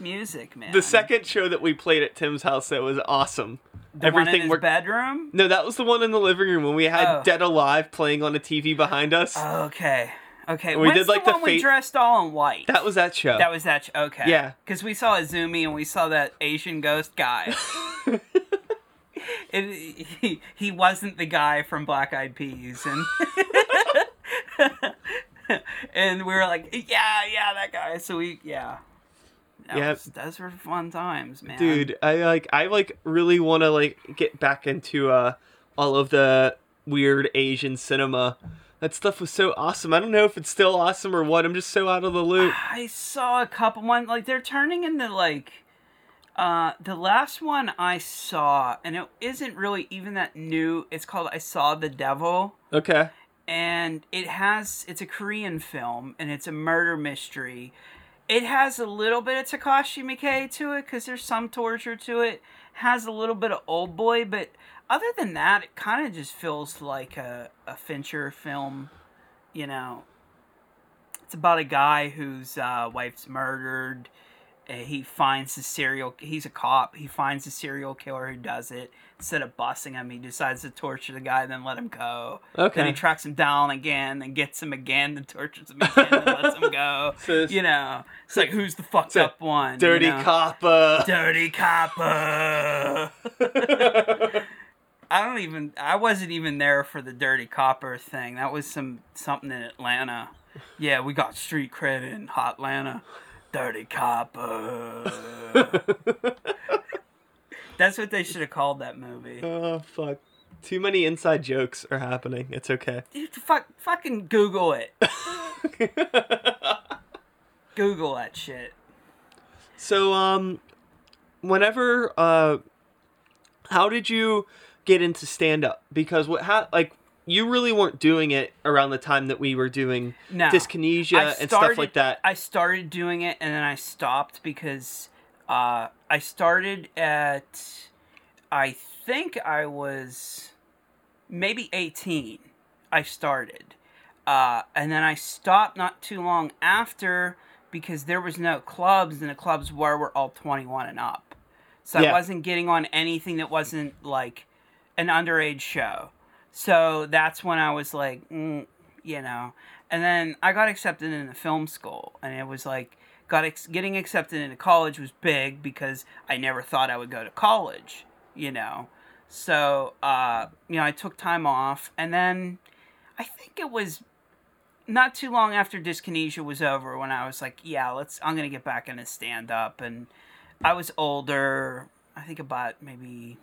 music, man. The second show that we played at Tim's house that was awesome. The one in his bedroom? No, that was the one in the living room when we had Dead Alive playing on a TV behind us. Oh, okay. And we did like we dressed all in white. That was that show. Okay. Yeah. Because we saw Izumi and we saw that Asian ghost guy. He wasn't the guy from Black Eyed Peas. And And we were like, yeah, that guy. So we, those were fun times, man. Dude, I really want to get back into all of the weird Asian cinema. That stuff was so awesome. I don't know if it's still awesome or what. I'm just so out of the loop. I saw a couple ones. They're turning into, the last one I saw, and it isn't really even that new. It's called I Saw the Devil. Okay. And it's a Korean film, and it's a murder mystery. It has a little bit of Takashi Miike to it, because there's some torture to it. Has a little bit of Old Boy, but... other than that, it kind of just feels like a Fincher film, you know. It's about a guy whose wife's murdered. He's a cop. He finds the serial killer who does it. Instead of busting him, he decides to torture the guy and then let him go. Okay. Then he tracks him down again and gets him again and tortures him again and lets him go. So you know, it's like, who's the fucked up one? Dirty copper. Dirty copper. I wasn't even there for the Dirty Copper thing. That was something in Atlanta. Yeah, we got street credit in Hot Atlanta. Dirty Copper. That's what they should have called that movie. Oh, fuck. Too many inside jokes are happening. It's okay. Dude, fucking Google it. Google that shit. So, whenever, how did you get into stand-up? Because you really weren't doing it around the time that we were doing dyskinesia and stuff like that. I started doing it and then I stopped because I started at, I think I was maybe 18. I started. And then I stopped not too long after because there was no clubs, and the clubs were all 21 and up. So I wasn't getting on anything that wasn't like an underage show. So that's when I was like, you know, and then I got accepted into film school, and it was like getting accepted into college was big because I never thought I would go to college, you know. So, you know, I took time off, and then I think it was not too long after dyskinesia was over when I was like, I'm going to get back into stand up. And I was older, I think about maybe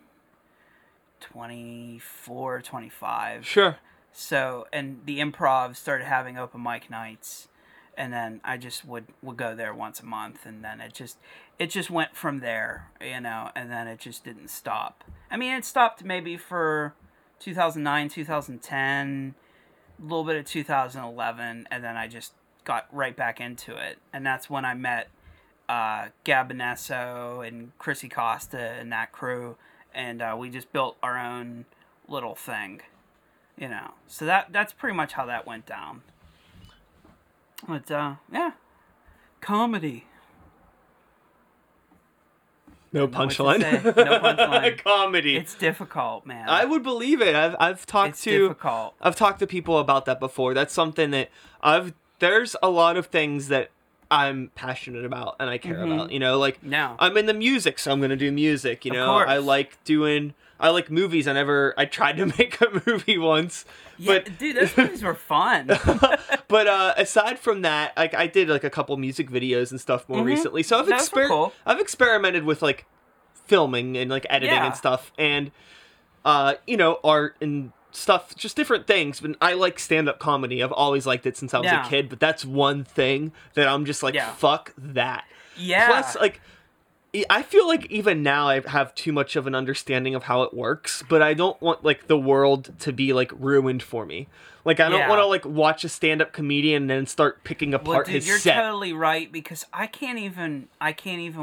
24, 25. Sure. So, and the improv started having open mic nights, and then I just would go there once a month, and then it just went from there, you know, and then it just didn't stop. I mean, it stopped maybe for 2009, 2010, a little bit of 2011, and then I just got right back into it, and that's when I met Gab Benesso and Chrissy Costa and that crew. And we just built our own little thing, you know. So that's pretty much how that went down. But, comedy. No punchline. No punchline. Comedy. It's difficult, man. I would believe it. I've talked to people about that before. That's something that there's a lot of things that I'm passionate about and I care about, you know, I'm in the music, so I'm going to do music, you know. I like movies. I tried to make a movie once, but dude, those movies were fun. But aside from that, I did a couple music videos and stuff more recently. So I've experimented with filming and editing and stuff, and you know, art and stuff, just different things. But I like stand-up comedy. I've always liked it since I was a kid, but that's one thing that I'm just fuck that. Yeah. Plus, I feel like even now I have too much of an understanding of how it works, but I don't want, the world to be, ruined for me. I don't want to, watch a stand-up comedian and then start picking apart his set. You're totally right, because I can't even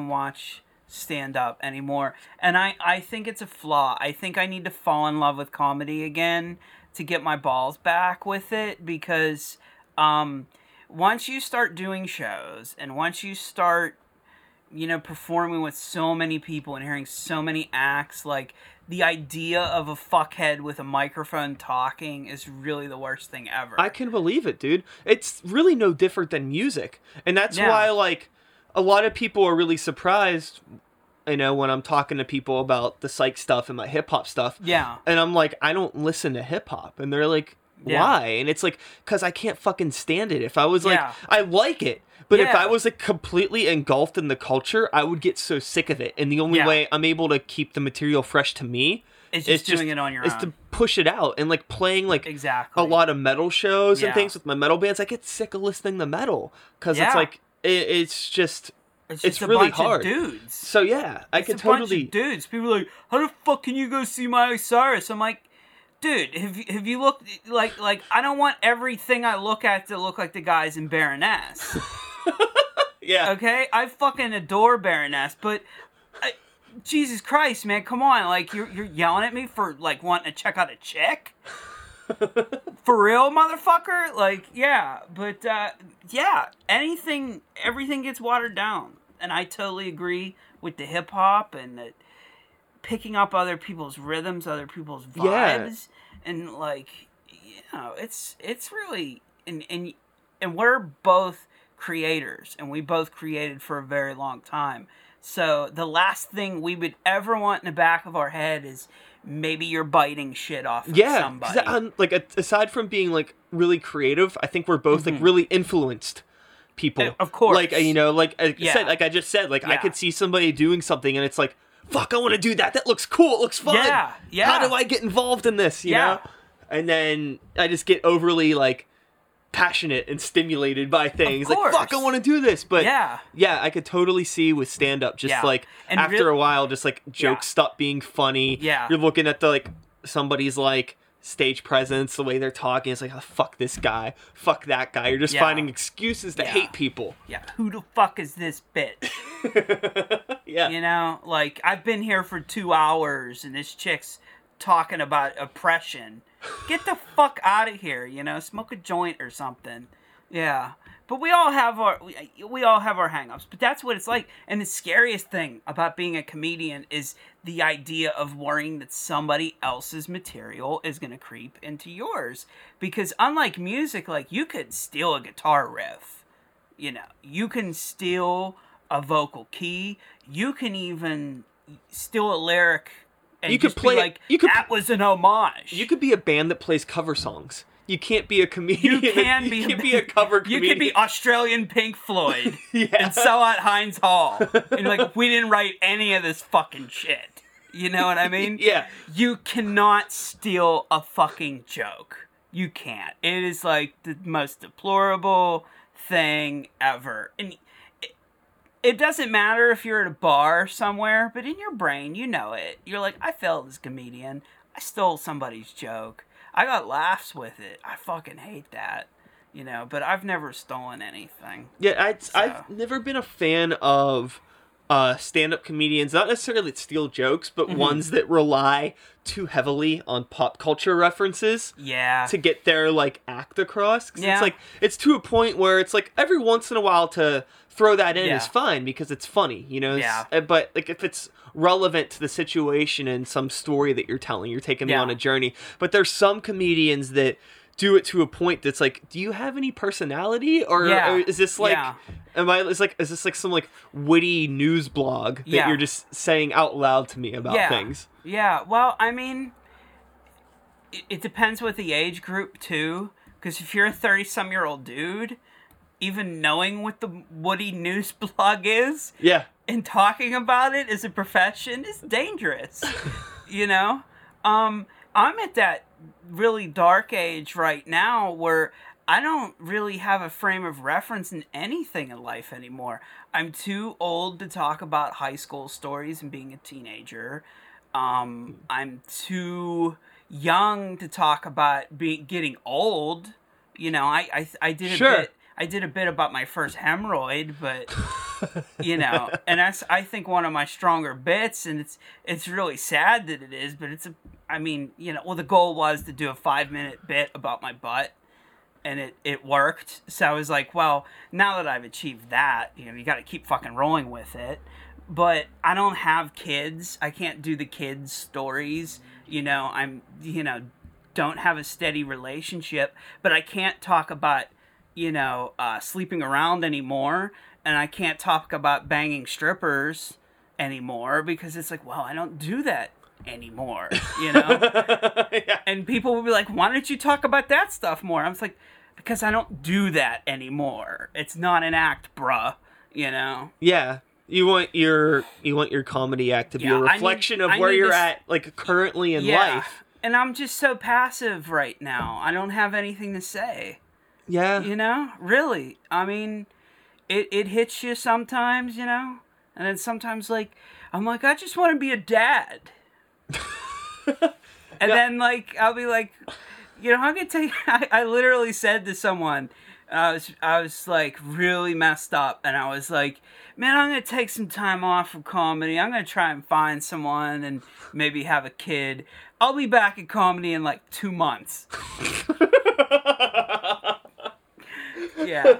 watch stand up anymore, and I think it's a flaw. I think I need to fall in love with comedy again to get my balls back with it, because once you start doing shows and once you start, you know, performing with so many people and hearing so many acts, the idea of a fuckhead with a microphone talking is really the worst thing ever. I can believe it, dude. It's really no different than music, and that's why a lot of people are really surprised, you know, when I'm talking to people about the Sykes stuff and my hip hop stuff. Yeah. And I'm I don't listen to hip hop. And they're like, why? And it's like, because I can't fucking stand it. If I was like, I like it, but if I was like completely engulfed in the culture, I would get so sick of it. And the only way I'm able to keep the material fresh to me is just doing it on your own. Is to push it out and like playing like a lot of metal shows and things with my metal bands. I get sick of listening to metal because it's like it's just really hard. Dudes. So I could totally. Dudes, people are like, how the fuck can you go see Miley Cyrus? I'm like, dude, have you looked like I don't want everything I look at to look like the guys in Baroness. Okay, I fucking adore Baroness, but. Jesus Christ, man, come on. Like, you're yelling at me for, like, wanting to check out a chick? For real, motherfucker? Like, But, everything gets watered down. And I totally agree with the hip-hop and the picking up other people's rhythms, other people's vibes. Yeah. And, like, you know, it's really... And we're both creators. And we both created for a very long time. So the last thing we would ever want in the back of our head is maybe you're biting shit off of somebody. Yeah, like aside from being like really creative, I think we're both like really influenced people. Of course, like you know, like I said, like I just said, like I could see somebody doing something and it's like, fuck, I want to do that. That looks cool. It looks fun. Yeah, yeah. How do I get involved in this? You know, and then I just get overly like. Passionate and stimulated by things like fuck I want to do this, but I could totally see with stand-up just like and after a while just like jokes stop being funny. You're looking at the like somebody's like stage presence, the way they're talking, it's like, oh, fuck this guy, fuck that guy. You're just finding excuses to hate people. Who the fuck is this bitch? You know, like I've been here for 2 hours and this chick's talking about oppression. Get the fuck out of here, you know, smoke a joint or something. But we all have our hang-ups, but that's what it's like. And the scariest thing about being a comedian is the idea of worrying that somebody else's material is going to creep into yours, because unlike music, like you could steal a guitar riff, you know, you can steal a vocal key, you can even steal a lyric. And you could play like that was an homage. You could be a band that plays cover songs. You can't be a comedian. You can be a cover comedian. You could be Australian Pink Floyd and sell out Heinz Hall. And like, we didn't write any of this fucking shit. You know what I mean? You cannot steal a fucking joke. You can't. It is like the most deplorable thing ever. And it doesn't matter if you're at a bar somewhere, but in your brain, you know it. You're like, I failed as a comedian. I stole somebody's joke. I got laughs with it. I fucking hate that, you know, but I've never stolen anything. Yeah, I've never been a fan of stand-up comedians, not necessarily that steal jokes, but ones that rely too heavily on pop culture references to get their, like, act across. 'Cause it's like, it's to a point where it's like every once in a while to... throw that in is fine because it's funny, you know? But like if it's relevant to the situation and some story that you're telling, you're taking me on a journey. But there's some comedians that do it to a point that's like, do you have any personality? Or is this like, is this like some like witty news blog that you're just saying out loud to me about things? Yeah. Well, I mean, it depends with the age group too. 'Cause if you're a 30-some-year-old dude, even knowing what the Woody News blog is and talking about it as a profession is dangerous, you know? I'm at that really dark age right now where I don't really have a frame of reference in anything in life anymore. I'm too old to talk about high school stories and being a teenager. I'm too young to talk about getting old. You know, I did a bit... I did a bit about my first hemorrhoid, but, you know, and that's, I think, one of my stronger bits, and it's really sad that it is, but the goal was to do a 5-minute bit about my butt, and it worked, so I was like, well, now that I've achieved that, you know, you gotta keep fucking rolling with it, but I don't have kids, I can't do the kids' stories, you know, I don't have a steady relationship, but I can't talk about sleeping around anymore, and I can't talk about banging strippers anymore because it's like, well, I don't do that anymore, you know? And people would be like, why don't you talk about that stuff more? I was like, because I don't do that anymore. It's not an act, bruh. You know? Yeah. You want your comedy act to be a reflection of where you're at, like, currently in life. And I'm just so passive right now. I don't have anything to say. Yeah. You know? Really. I mean, it hits you sometimes, you know? And then sometimes, like, I'm like, I just want to be a dad. And then, like, I'll be like, you know, I'm going to tell you, I literally said to someone, I was like really messed up, and I was like, man, I'm going to take some time off from comedy. I'm going to try and find someone and maybe have a kid. I'll be back at comedy in like 2 months. Yeah.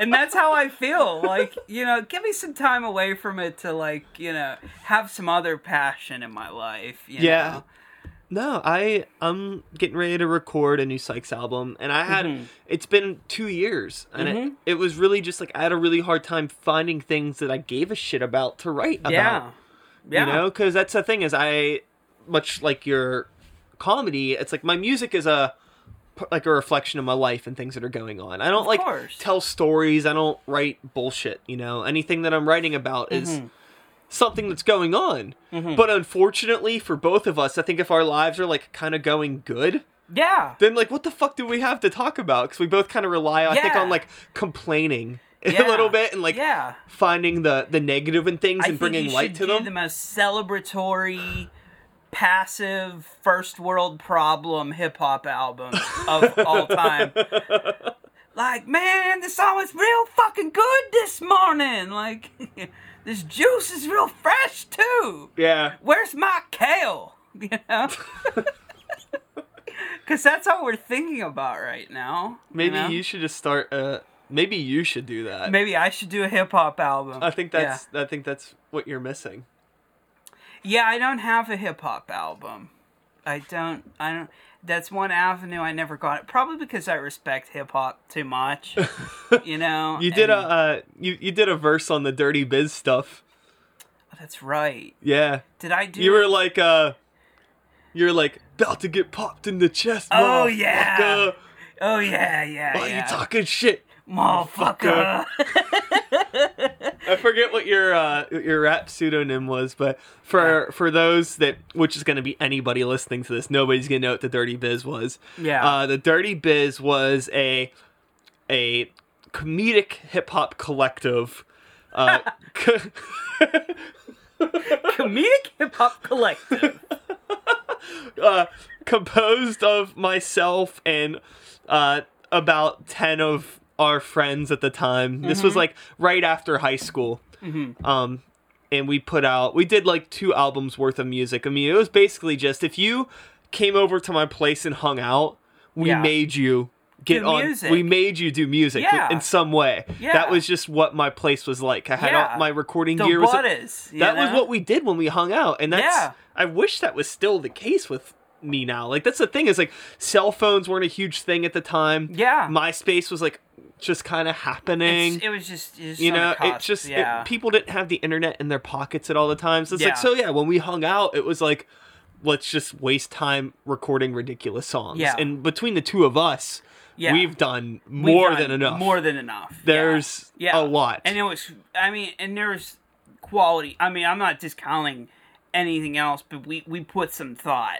And that's how I feel. Like, you know, give me some time away from it to, like, you know, have some other passion in my life. You know? No, I'm getting ready to record a new Sykes album, and I had, it's been 2 years, and it was really just like, I had a really hard time finding things that I gave a shit about to write about. Yeah. You know, because that's the thing is much like your comedy, it's like my music is a reflection of my life and things that are going on. I don't tell stories. I don't write bullshit, you know, anything that I'm writing about is something that's going on. But unfortunately for both of us, I think if our lives are like kind of going good, then like what the fuck do we have to talk about? Because we both kind of rely I think on like complaining a little bit and like finding the negative in things and bringing light to them. The most celebratory passive first world problem hip-hop album of all time. Like, man, this song was real fucking good this morning. Like, this juice is real fresh too. Yeah. Where's my kale? You know? Because that's all we're thinking about right now. Maybe you should just start. Maybe you should do that. Maybe I should do a hip hop album. I think that's what you're missing. Yeah, I don't have a hip hop album. I don't. That's one avenue I never got. Probably because I respect hip hop too much, you know. You did a verse on the Dirty Biz stuff. Oh, that's right. Yeah. Did I do? You were like about to get popped in the chest. Oh yeah. Oh yeah. Why are you talking shit, motherfucker? I forget what your rap pseudonym was, but for those that, which is going to be anybody listening to this, nobody's going to know what the Dirty Biz was. Yeah. The Dirty Biz was a comedic hip hop collective. Comedic hip hop collective. Composed of myself and about 10 of our friends at the time. This was like right after high school. And we did like 2 albums worth of music. I mean, it was basically just, if you came over to my place and hung out, we made you get on music. We made you do music in some way. Yeah. That was just what my place was like. I had all my recording gear. That was what we did when we hung out. And that's, I wish that was still the case with me now. Like, that's the thing is, like, cell phones weren't a huge thing at the time. Yeah. MySpace was like, just kind of happening. It was just you know, it just people didn't have the internet in their pockets at all the time. So it's like, when we hung out, it was like, let's just waste time recording ridiculous songs. Yeah. And between the two of us, we've done more than enough. More than enough. There's a lot. And it was, I mean, and there was quality. I mean, I'm not discounting anything else, but we put some thought.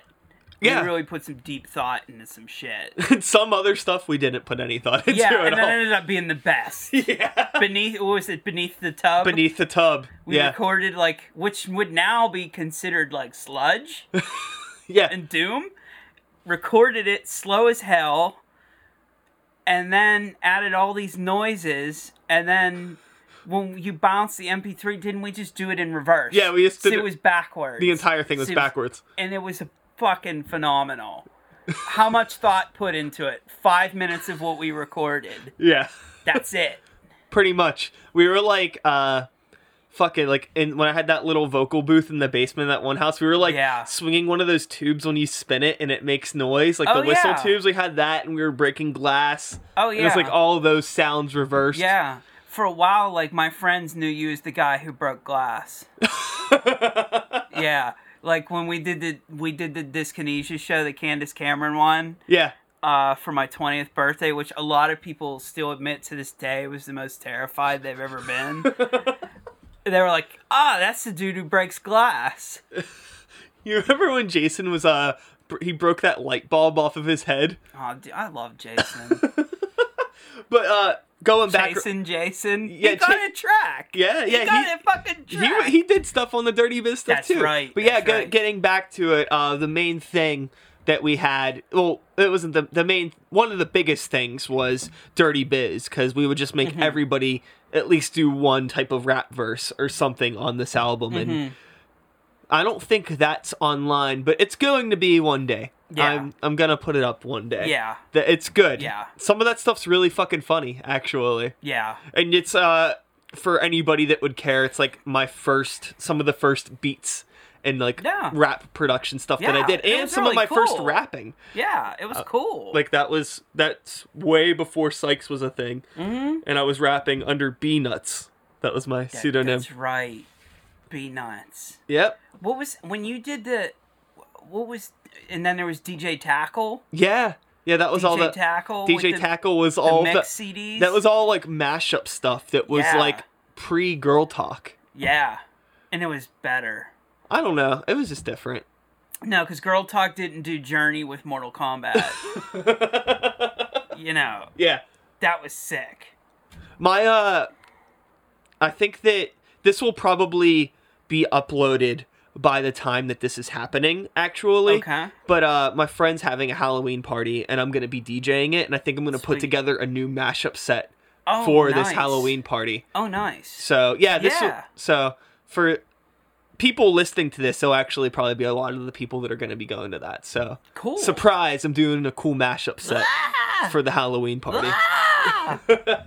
Yeah. We really put some deep thought into some shit. Some other stuff we didn't put any thought into at all. Yeah, and that ended up being the best. Yeah. Beneath the Tub? Beneath the Tub, We recorded, like, which would now be considered, like, sludge. And doom. Recorded it slow as hell. And then added all these noises. And then when you bounce the MP3, didn't we just do it in reverse? Yeah, we just did it. It was backwards. The entire thing was backwards. And it was a fucking phenomenal. How much thought put into it? 5 minutes of what we recorded. Yeah. That's it. Pretty much. We were like, fucking, like, and when I had that little vocal booth in the basement of that one house, we were like swinging one of those tubes when you spin it and it makes noise, like the whistle tubes. We had that and we were breaking glass. Oh, yeah. It was like all those sounds reversed. Yeah. For a while, like, my friends knew you as the guy who broke glass. Yeah. Like when we did the Dyskinesia show that Candace Cameron won. Yeah. For my 20th birthday, which a lot of people still admit to this day was the most terrified they've ever been. They were like, that's the dude who breaks glass. You remember when Jason was, he broke that light bulb off of his head? Oh, dude, I love Jason. But, going back... Jason. Yeah, he got a track. Yeah, yeah. He got a fucking track. He did stuff on the Dirty Biz stuff, too. That's right. But yeah, getting back to it, the main thing that we had... Well, it wasn't the main... One of the biggest things was Dirty Biz, because we would just make everybody at least do one type of rap verse or something on this album. Mm-hmm. And I don't think that's online, but it's going to be one day. Yeah. I'm going to put it up one day. Yeah. It's good. Yeah. Some of that stuff's really fucking funny, actually. Yeah. And it's, for anybody that would care, it's like some of the first beats and like rap production stuff that I did. And some really of my first rapping. Yeah. It was cool. Like that's way before Sykes was a thing. Mm-hmm. And I was rapping under B Nuts. That was my pseudonym. That's right. B Nuts. Yep. What was, when you did the, and then there was DJ Tackle. Yeah. Yeah, that was all that. DJ Tackle was all the mix CDs. That was all like mashup stuff that was like pre-Girl Talk. Yeah. And it was better. I don't know. It was just different. No, because Girl Talk didn't do Journey with Mortal Kombat. You know. Yeah. That was sick. My, I think that this will probably be uploaded by the time that this is happening, actually. Okay. But my friend's having a Halloween party, and I'm going to be DJing it, and I think I'm going to put together a new mashup set for this Halloween party. Oh, nice. So, yeah. So, for people listening to this, it'll actually probably be a lot of the people that are going to be going to that. So, cool. Surprise, I'm doing a cool mashup set for the Halloween party. That's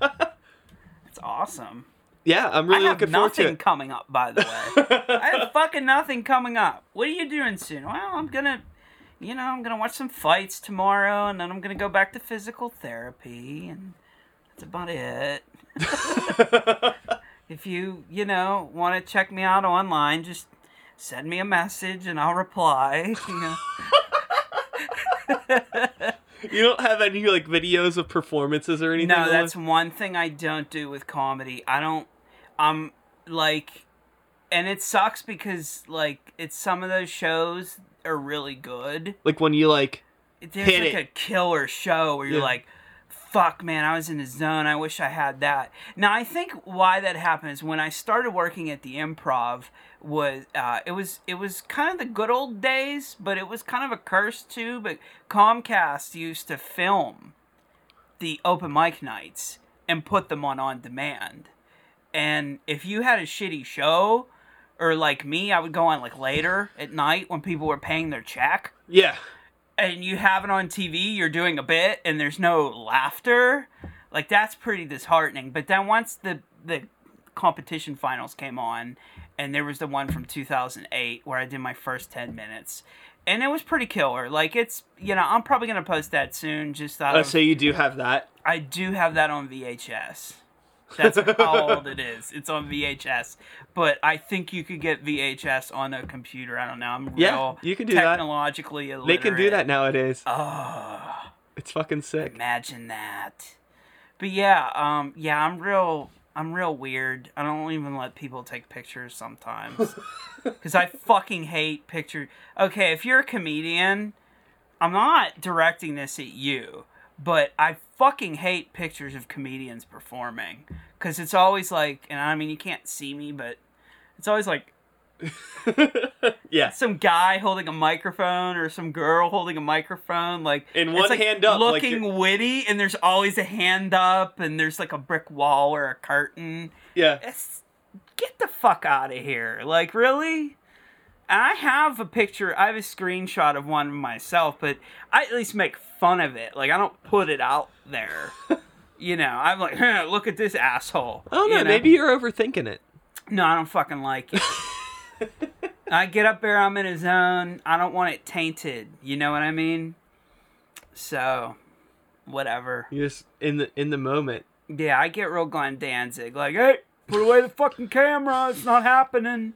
awesome. Yeah, I'm really looking forward to it. I have nothing coming up, by the way. I have fucking nothing coming up. What are you doing soon? Well, I'm gonna watch some fights tomorrow, and then I'm gonna go back to physical therapy, and that's about it. If you want to check me out online, just send me a message, and I'll reply. You don't have any, like, videos of performances or anything? No, that's one thing I don't do with comedy. And it sucks because, like, it's some of those shows are really good. Like, when you, like, a killer show where you're like, fuck, man, I was in the zone. I wish I had that. Now, I think why that happened is when I started working at the Improv, it was kind of the good old days, but it was kind of a curse too. But Comcast used to film the open mic nights and put them on demand. And if you had a shitty show, or like me, I would go on like later at night when people were paying their check. Yeah. And you have it on TV, you're doing a bit, and there's no laughter. Like, that's pretty disheartening. But then once the competition finals came on, and there was the one from 2008 where I did my first 10 minutes, and it was pretty killer. Like, it's, I'm probably going to post that soon. Just out of, so you do have that? I do have that on VHS. That's how old it is. It's on VHS. But I think you could get VHS on a computer. I don't know. I'm real you can do technologically that. Illiterate. They can do that nowadays. Oh. It's fucking sick. Imagine that. But I'm real weird. I don't even let people take pictures sometimes. Because I fucking hate pictures. Okay, if you're a comedian, I'm not directing this at you. But I fucking hate pictures of comedians performing. Because it's always like, and I mean, you can't see me, but it's always like, some guy holding a microphone or some girl holding a microphone. Like, and one hand up. Looking like witty, and there's always a hand up, and there's like a brick wall or a curtain. Yeah. Get the fuck out of here. Like, really? I have a screenshot of one myself, but I at least make fun of it. Like, I don't put it out there. I'm like, look at this asshole. I don't know, maybe you're overthinking it. No, I don't fucking like it. I get up there, I'm in a zone. I don't want it tainted. You know what I mean? So, whatever. You're just in the moment. Yeah, I get real Glenn Danzig. Like, hey, put away the fucking camera. It's not happening.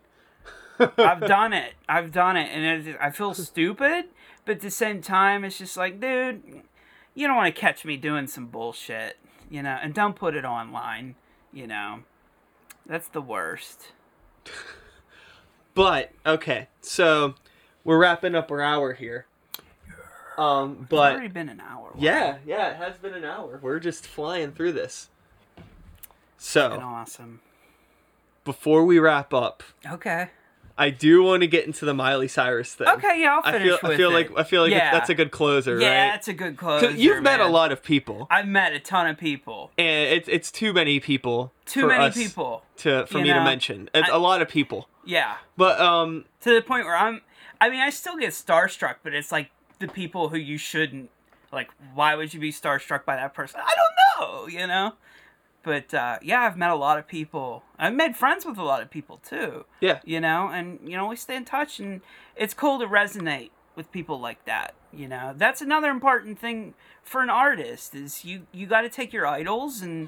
I've done it. And it just, I feel stupid, but at the same time, it's just like, dude, you don't want to catch me doing some bullshit, you know, and don't put it online, you know. That's the worst. But, okay, so we're wrapping up our hour here. But it's already been an hour. Yeah, it has been an hour. We're just flying through this. So, it's been awesome. Before we wrap up, okay, I do want to get into the Miley Cyrus thing. Okay, yeah, I'll finish with it. I feel like that's a good closer, right? Yeah, that's a good closer. So you've met a lot of people. I've met a ton of people, and it's too many people. Too many people for me to mention. It's a lot of people. Yeah, but to the point where I still get starstruck, but it's like. The people who you shouldn't, like, why would you be starstruck by that person? I don't know, you know? But, yeah, I've met a lot of people. I've made friends with a lot of people, too. Yeah. You know? And, you know, we stay in touch, and it's cool to resonate with people like that, you know? That's another important thing for an artist, is you got to take your idols, and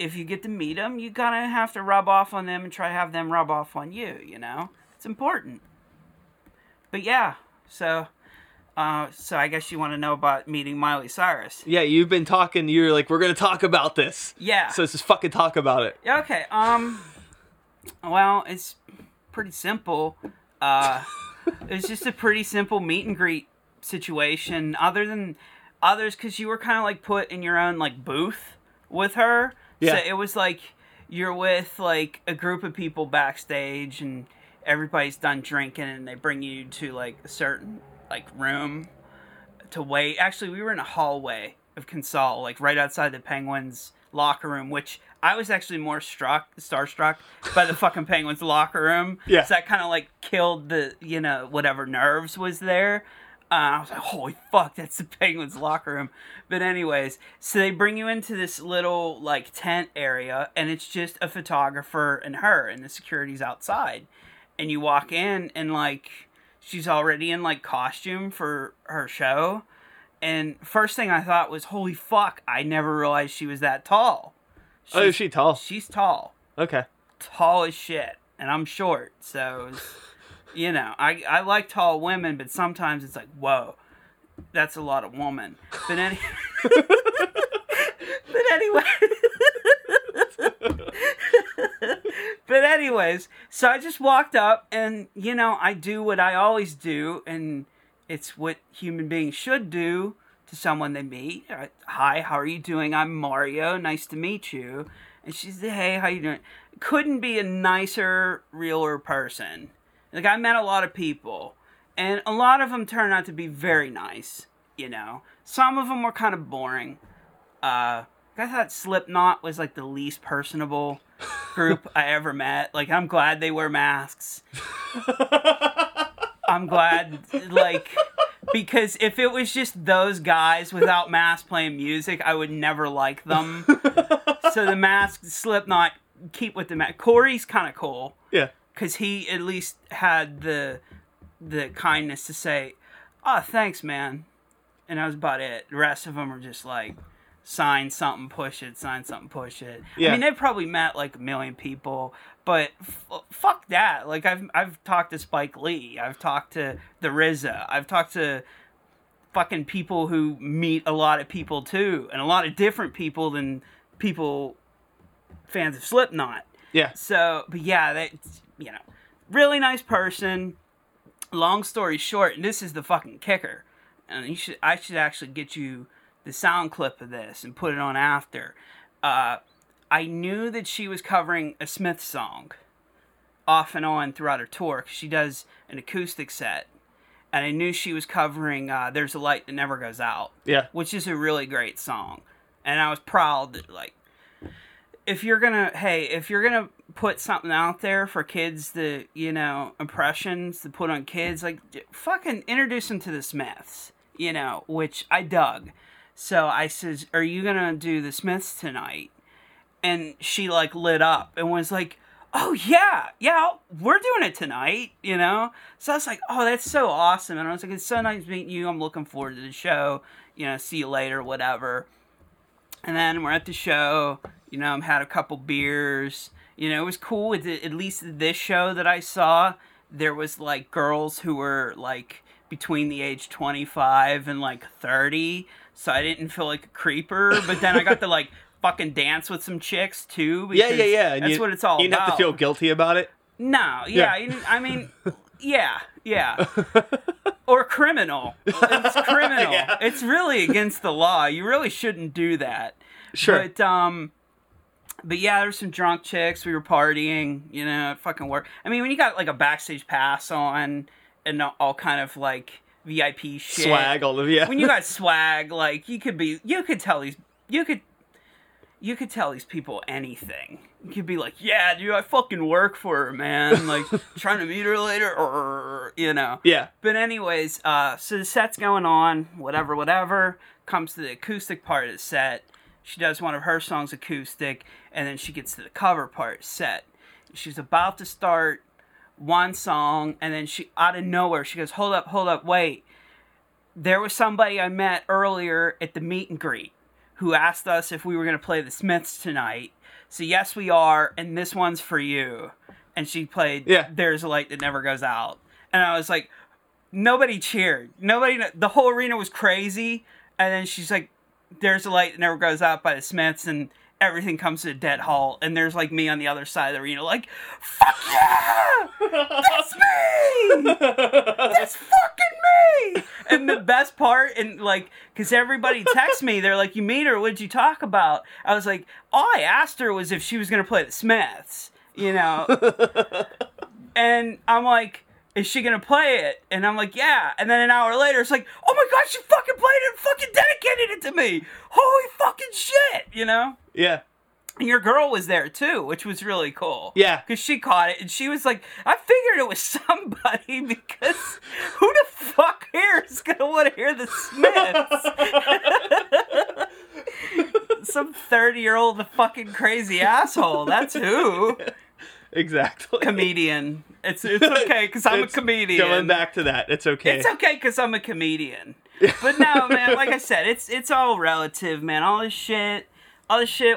if you get to meet them, you got to have to rub off on them and try to have them rub off on you, you know? It's important. But, yeah, so... So I guess you want to know about meeting Miley Cyrus. Yeah, you've been talking. You're like, we're going to talk about this. Yeah. So let's just fucking talk about it. Okay. Well, it's pretty simple. It's just a pretty simple meet and greet situation. Other than others, because you were kind of like put in your own like booth with her. Yeah. So it was like you're with like a group of people backstage, and everybody's done drinking, and they bring you to like a certain. Like room to wait. Actually, we were in a hallway of Consol, like right outside the Penguins locker room, which I was actually more starstruck by the fucking Penguins locker room. Yeah. So that kind of like killed the, you know, whatever nerves was there. I was like, holy fuck, that's the Penguins locker room. But anyways, so they bring you into this little like tent area, and it's just a photographer and her, and the security's outside. And you walk in, and like, she's already in, like, costume for her show. And first thing I thought was, holy fuck, I never realized she was that tall. Is she tall? She's tall. Okay. Tall as shit. And I'm short, so, you know, I like tall women, but sometimes it's like, whoa, that's a lot of woman. But, anyways, so I just walked up, and, you know, I do what I always do, and it's what human beings should do to someone they meet. Hi, how are you doing? I'm Mario. Nice to meet you. And she's like, hey, how you doing? Couldn't be a nicer, realer person. Like, I met a lot of people, and a lot of them turned out to be very nice, you know. Some of them were kind of boring. I thought Slipknot was like the least personable group I ever met. Like, I'm glad they wear masks. I'm glad, like, because if it was just those guys without masks playing music, I would never like them. So the mask, Slipknot, keep with the mask. Corey's kind of cool. Yeah. Because he at least had the kindness to say, oh, thanks, man. And that was about it. The rest of them were just like... sign something, push it, sign something, push it. Yeah. I mean, they probably met like a million people, but fuck that. Like, I've talked to Spike Lee. I've talked to the RZA. I've talked to fucking people who meet a lot of people, too, and a lot of different people than people, fans of Slipknot. Yeah. So, but yeah, that, you know, really nice person. Long story short, and this is the fucking kicker. And I should actually get you the sound clip of this and put it on after. I knew that she was covering a Smiths song off and on throughout her tour, 'cause she does an acoustic set, and I knew she was covering There's a Light That Never Goes Out, yeah, which is a really great song. And I was proud that, like, if you're gonna put something out there for kids, the, you know, impressions to put on kids, like, fucking introduce them to the Smiths, you know, which I dug. So I says, are you going to do the Smiths tonight? And she, like, lit up and was like, oh, yeah, we're doing it tonight, you know? So I was like, oh, that's so awesome. And I was like, it's so nice meeting you. I'm looking forward to the show. You know, see you later, whatever. And then we're at the show. You know, I had a couple beers. You know, it was cool. At least this show that I saw, there was like girls who were like between the age 25 and like 30, so I didn't feel like a creeper, but then I got to like fucking dance with some chicks too. Yeah. And that's what it's all about. You didn't have to feel guilty about it? No, yeah. I mean, yeah. Or criminal. It's criminal. Yeah. It's really against the law. You really shouldn't do that. Sure. But yeah, there's some drunk chicks. We were partying, you know, it fucking worked. I mean, when you got like a backstage pass on and all kind of like VIP shit. Swag, all of yeah. When you got swag, like you could tell these people anything. You could be like, yeah, dude, I fucking work for her, man. Like, trying to meet her later, or, you know. Yeah. But anyways, so the set's going on, whatever. Comes to the acoustic part of the set. She does one of her songs acoustic, and then she gets to the cover part set. She's about to start one song, and then she, out of nowhere, she goes, hold up, wait. There was somebody I met earlier at the meet and greet who asked us if we were going to play the Smiths tonight. So yes, we are, and this one's for you. And she played There's a Light That Never Goes Out. And I was like, nobody cheered. The whole arena was crazy. And then she's like, There's a Light That Never Goes Out by the Smiths, and everything comes to a dead halt. And there's like me on the other side of the arena like, fuck yeah! That's me! That's fucking me! And the best part, and like, because everybody texts me, they're like, you meet her, what did you talk about? I was like, all I asked her was if she was going to play the Smiths, you know? And I'm like, is she going to play it? And I'm like, yeah. And then an hour later, it's like, oh my God, she fucking played it and fucking dedicated it to me. Holy fucking shit, you know? Yeah. And your girl was there too, which was really cool. Yeah. Because she caught it and she was like, I figured it was somebody because who the fuck here is going to want to hear the Smiths? Some 30-year-old fucking crazy asshole. That's who. Exactly. Comedian. It's okay because I'm a comedian. Going back to that, it's okay. It's okay because I'm a comedian. But no, man, like I said, it's all relative, man. All the shit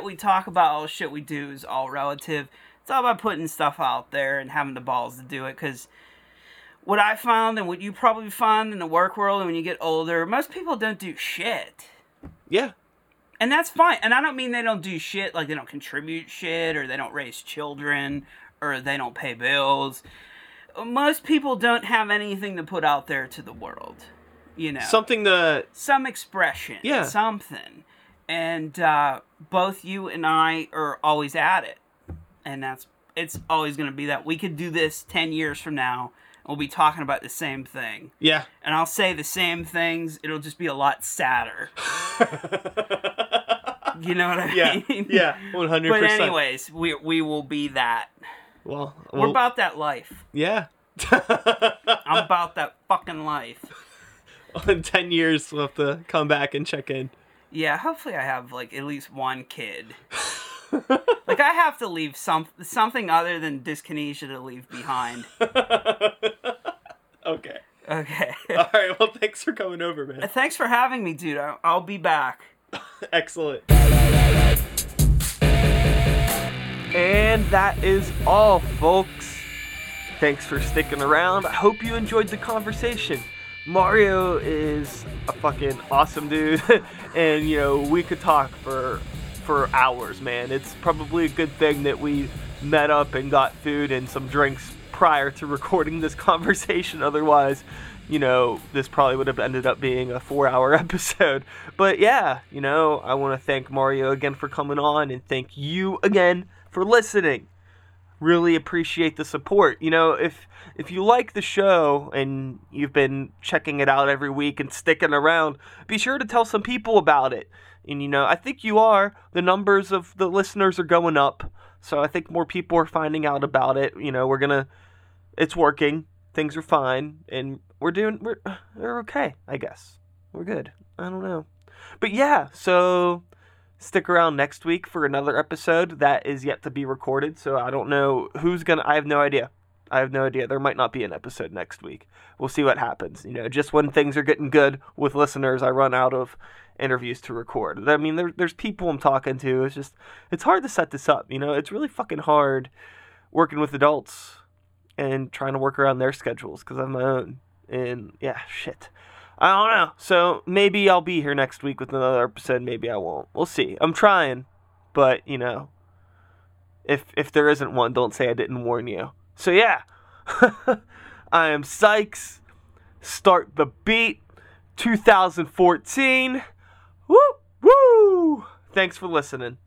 we talk about, all the shit we do is all relative. It's all about putting stuff out there and having the balls to do it. Because what I found and what you probably find in the work world and when you get older, most people don't do shit. Yeah. And that's fine. And I don't mean they don't do shit, like they don't contribute shit or they don't raise children or they don't pay bills. Most people don't have anything to put out there to the world. You know. Some expression. Yeah. Something. And both you and I are always at it. And it's always going to be that. We could do this 10 years from now, and we'll be talking about the same thing. Yeah. And I'll say the same things. It'll just be a lot sadder. You know what I mean? Yeah, 100%. But anyways, we will be that. Well, we're about that life. Yeah. I'm about that fucking life. In 10 years, we'll have to come back and check in. Yeah, hopefully I have, like, at least one kid. Like, I have to leave something other than dyskinesia to leave behind. Okay. Okay. All right, well, thanks for coming over, man. Thanks for having me, dude. I'll be back. Excellent. And that is all, folks. Thanks for sticking around. I hope you enjoyed the conversation. Mario is a fucking awesome dude, and you know, we could talk for hours, man. It's probably a good thing that we met up and got food and some drinks prior to recording this conversation. Otherwise, you know, this probably would have ended up being a 4-hour episode. But yeah, you know, I want to thank Mario again for coming on, and thank you again for listening. Really appreciate the support. You know, if you like the show and you've been checking it out every week and sticking around, be sure to tell some people about it. And, you know, I think you are. The numbers of the listeners are going up. So I think more people are finding out about it. You know, it's working. Things are fine. And we're okay, I guess. We're good. I don't know. But yeah, so stick around next week for another episode that is yet to be recorded, so I don't know I have no idea. There might not be an episode next week. We'll see what happens. You know, just when things are getting good with listeners, I run out of interviews to record. I mean, there's people I'm talking to. It's just, it's hard to set this up, you know? It's really fucking hard working with adults and trying to work around their schedules because I'm my own. And yeah, shit. I don't know. So maybe I'll be here next week with another episode. Maybe I won't. We'll see. I'm trying, but you know, if there isn't one, don't say I didn't warn you. So yeah, I am Sykes. Start the beat. 2014. Woo! Woo! Thanks for listening.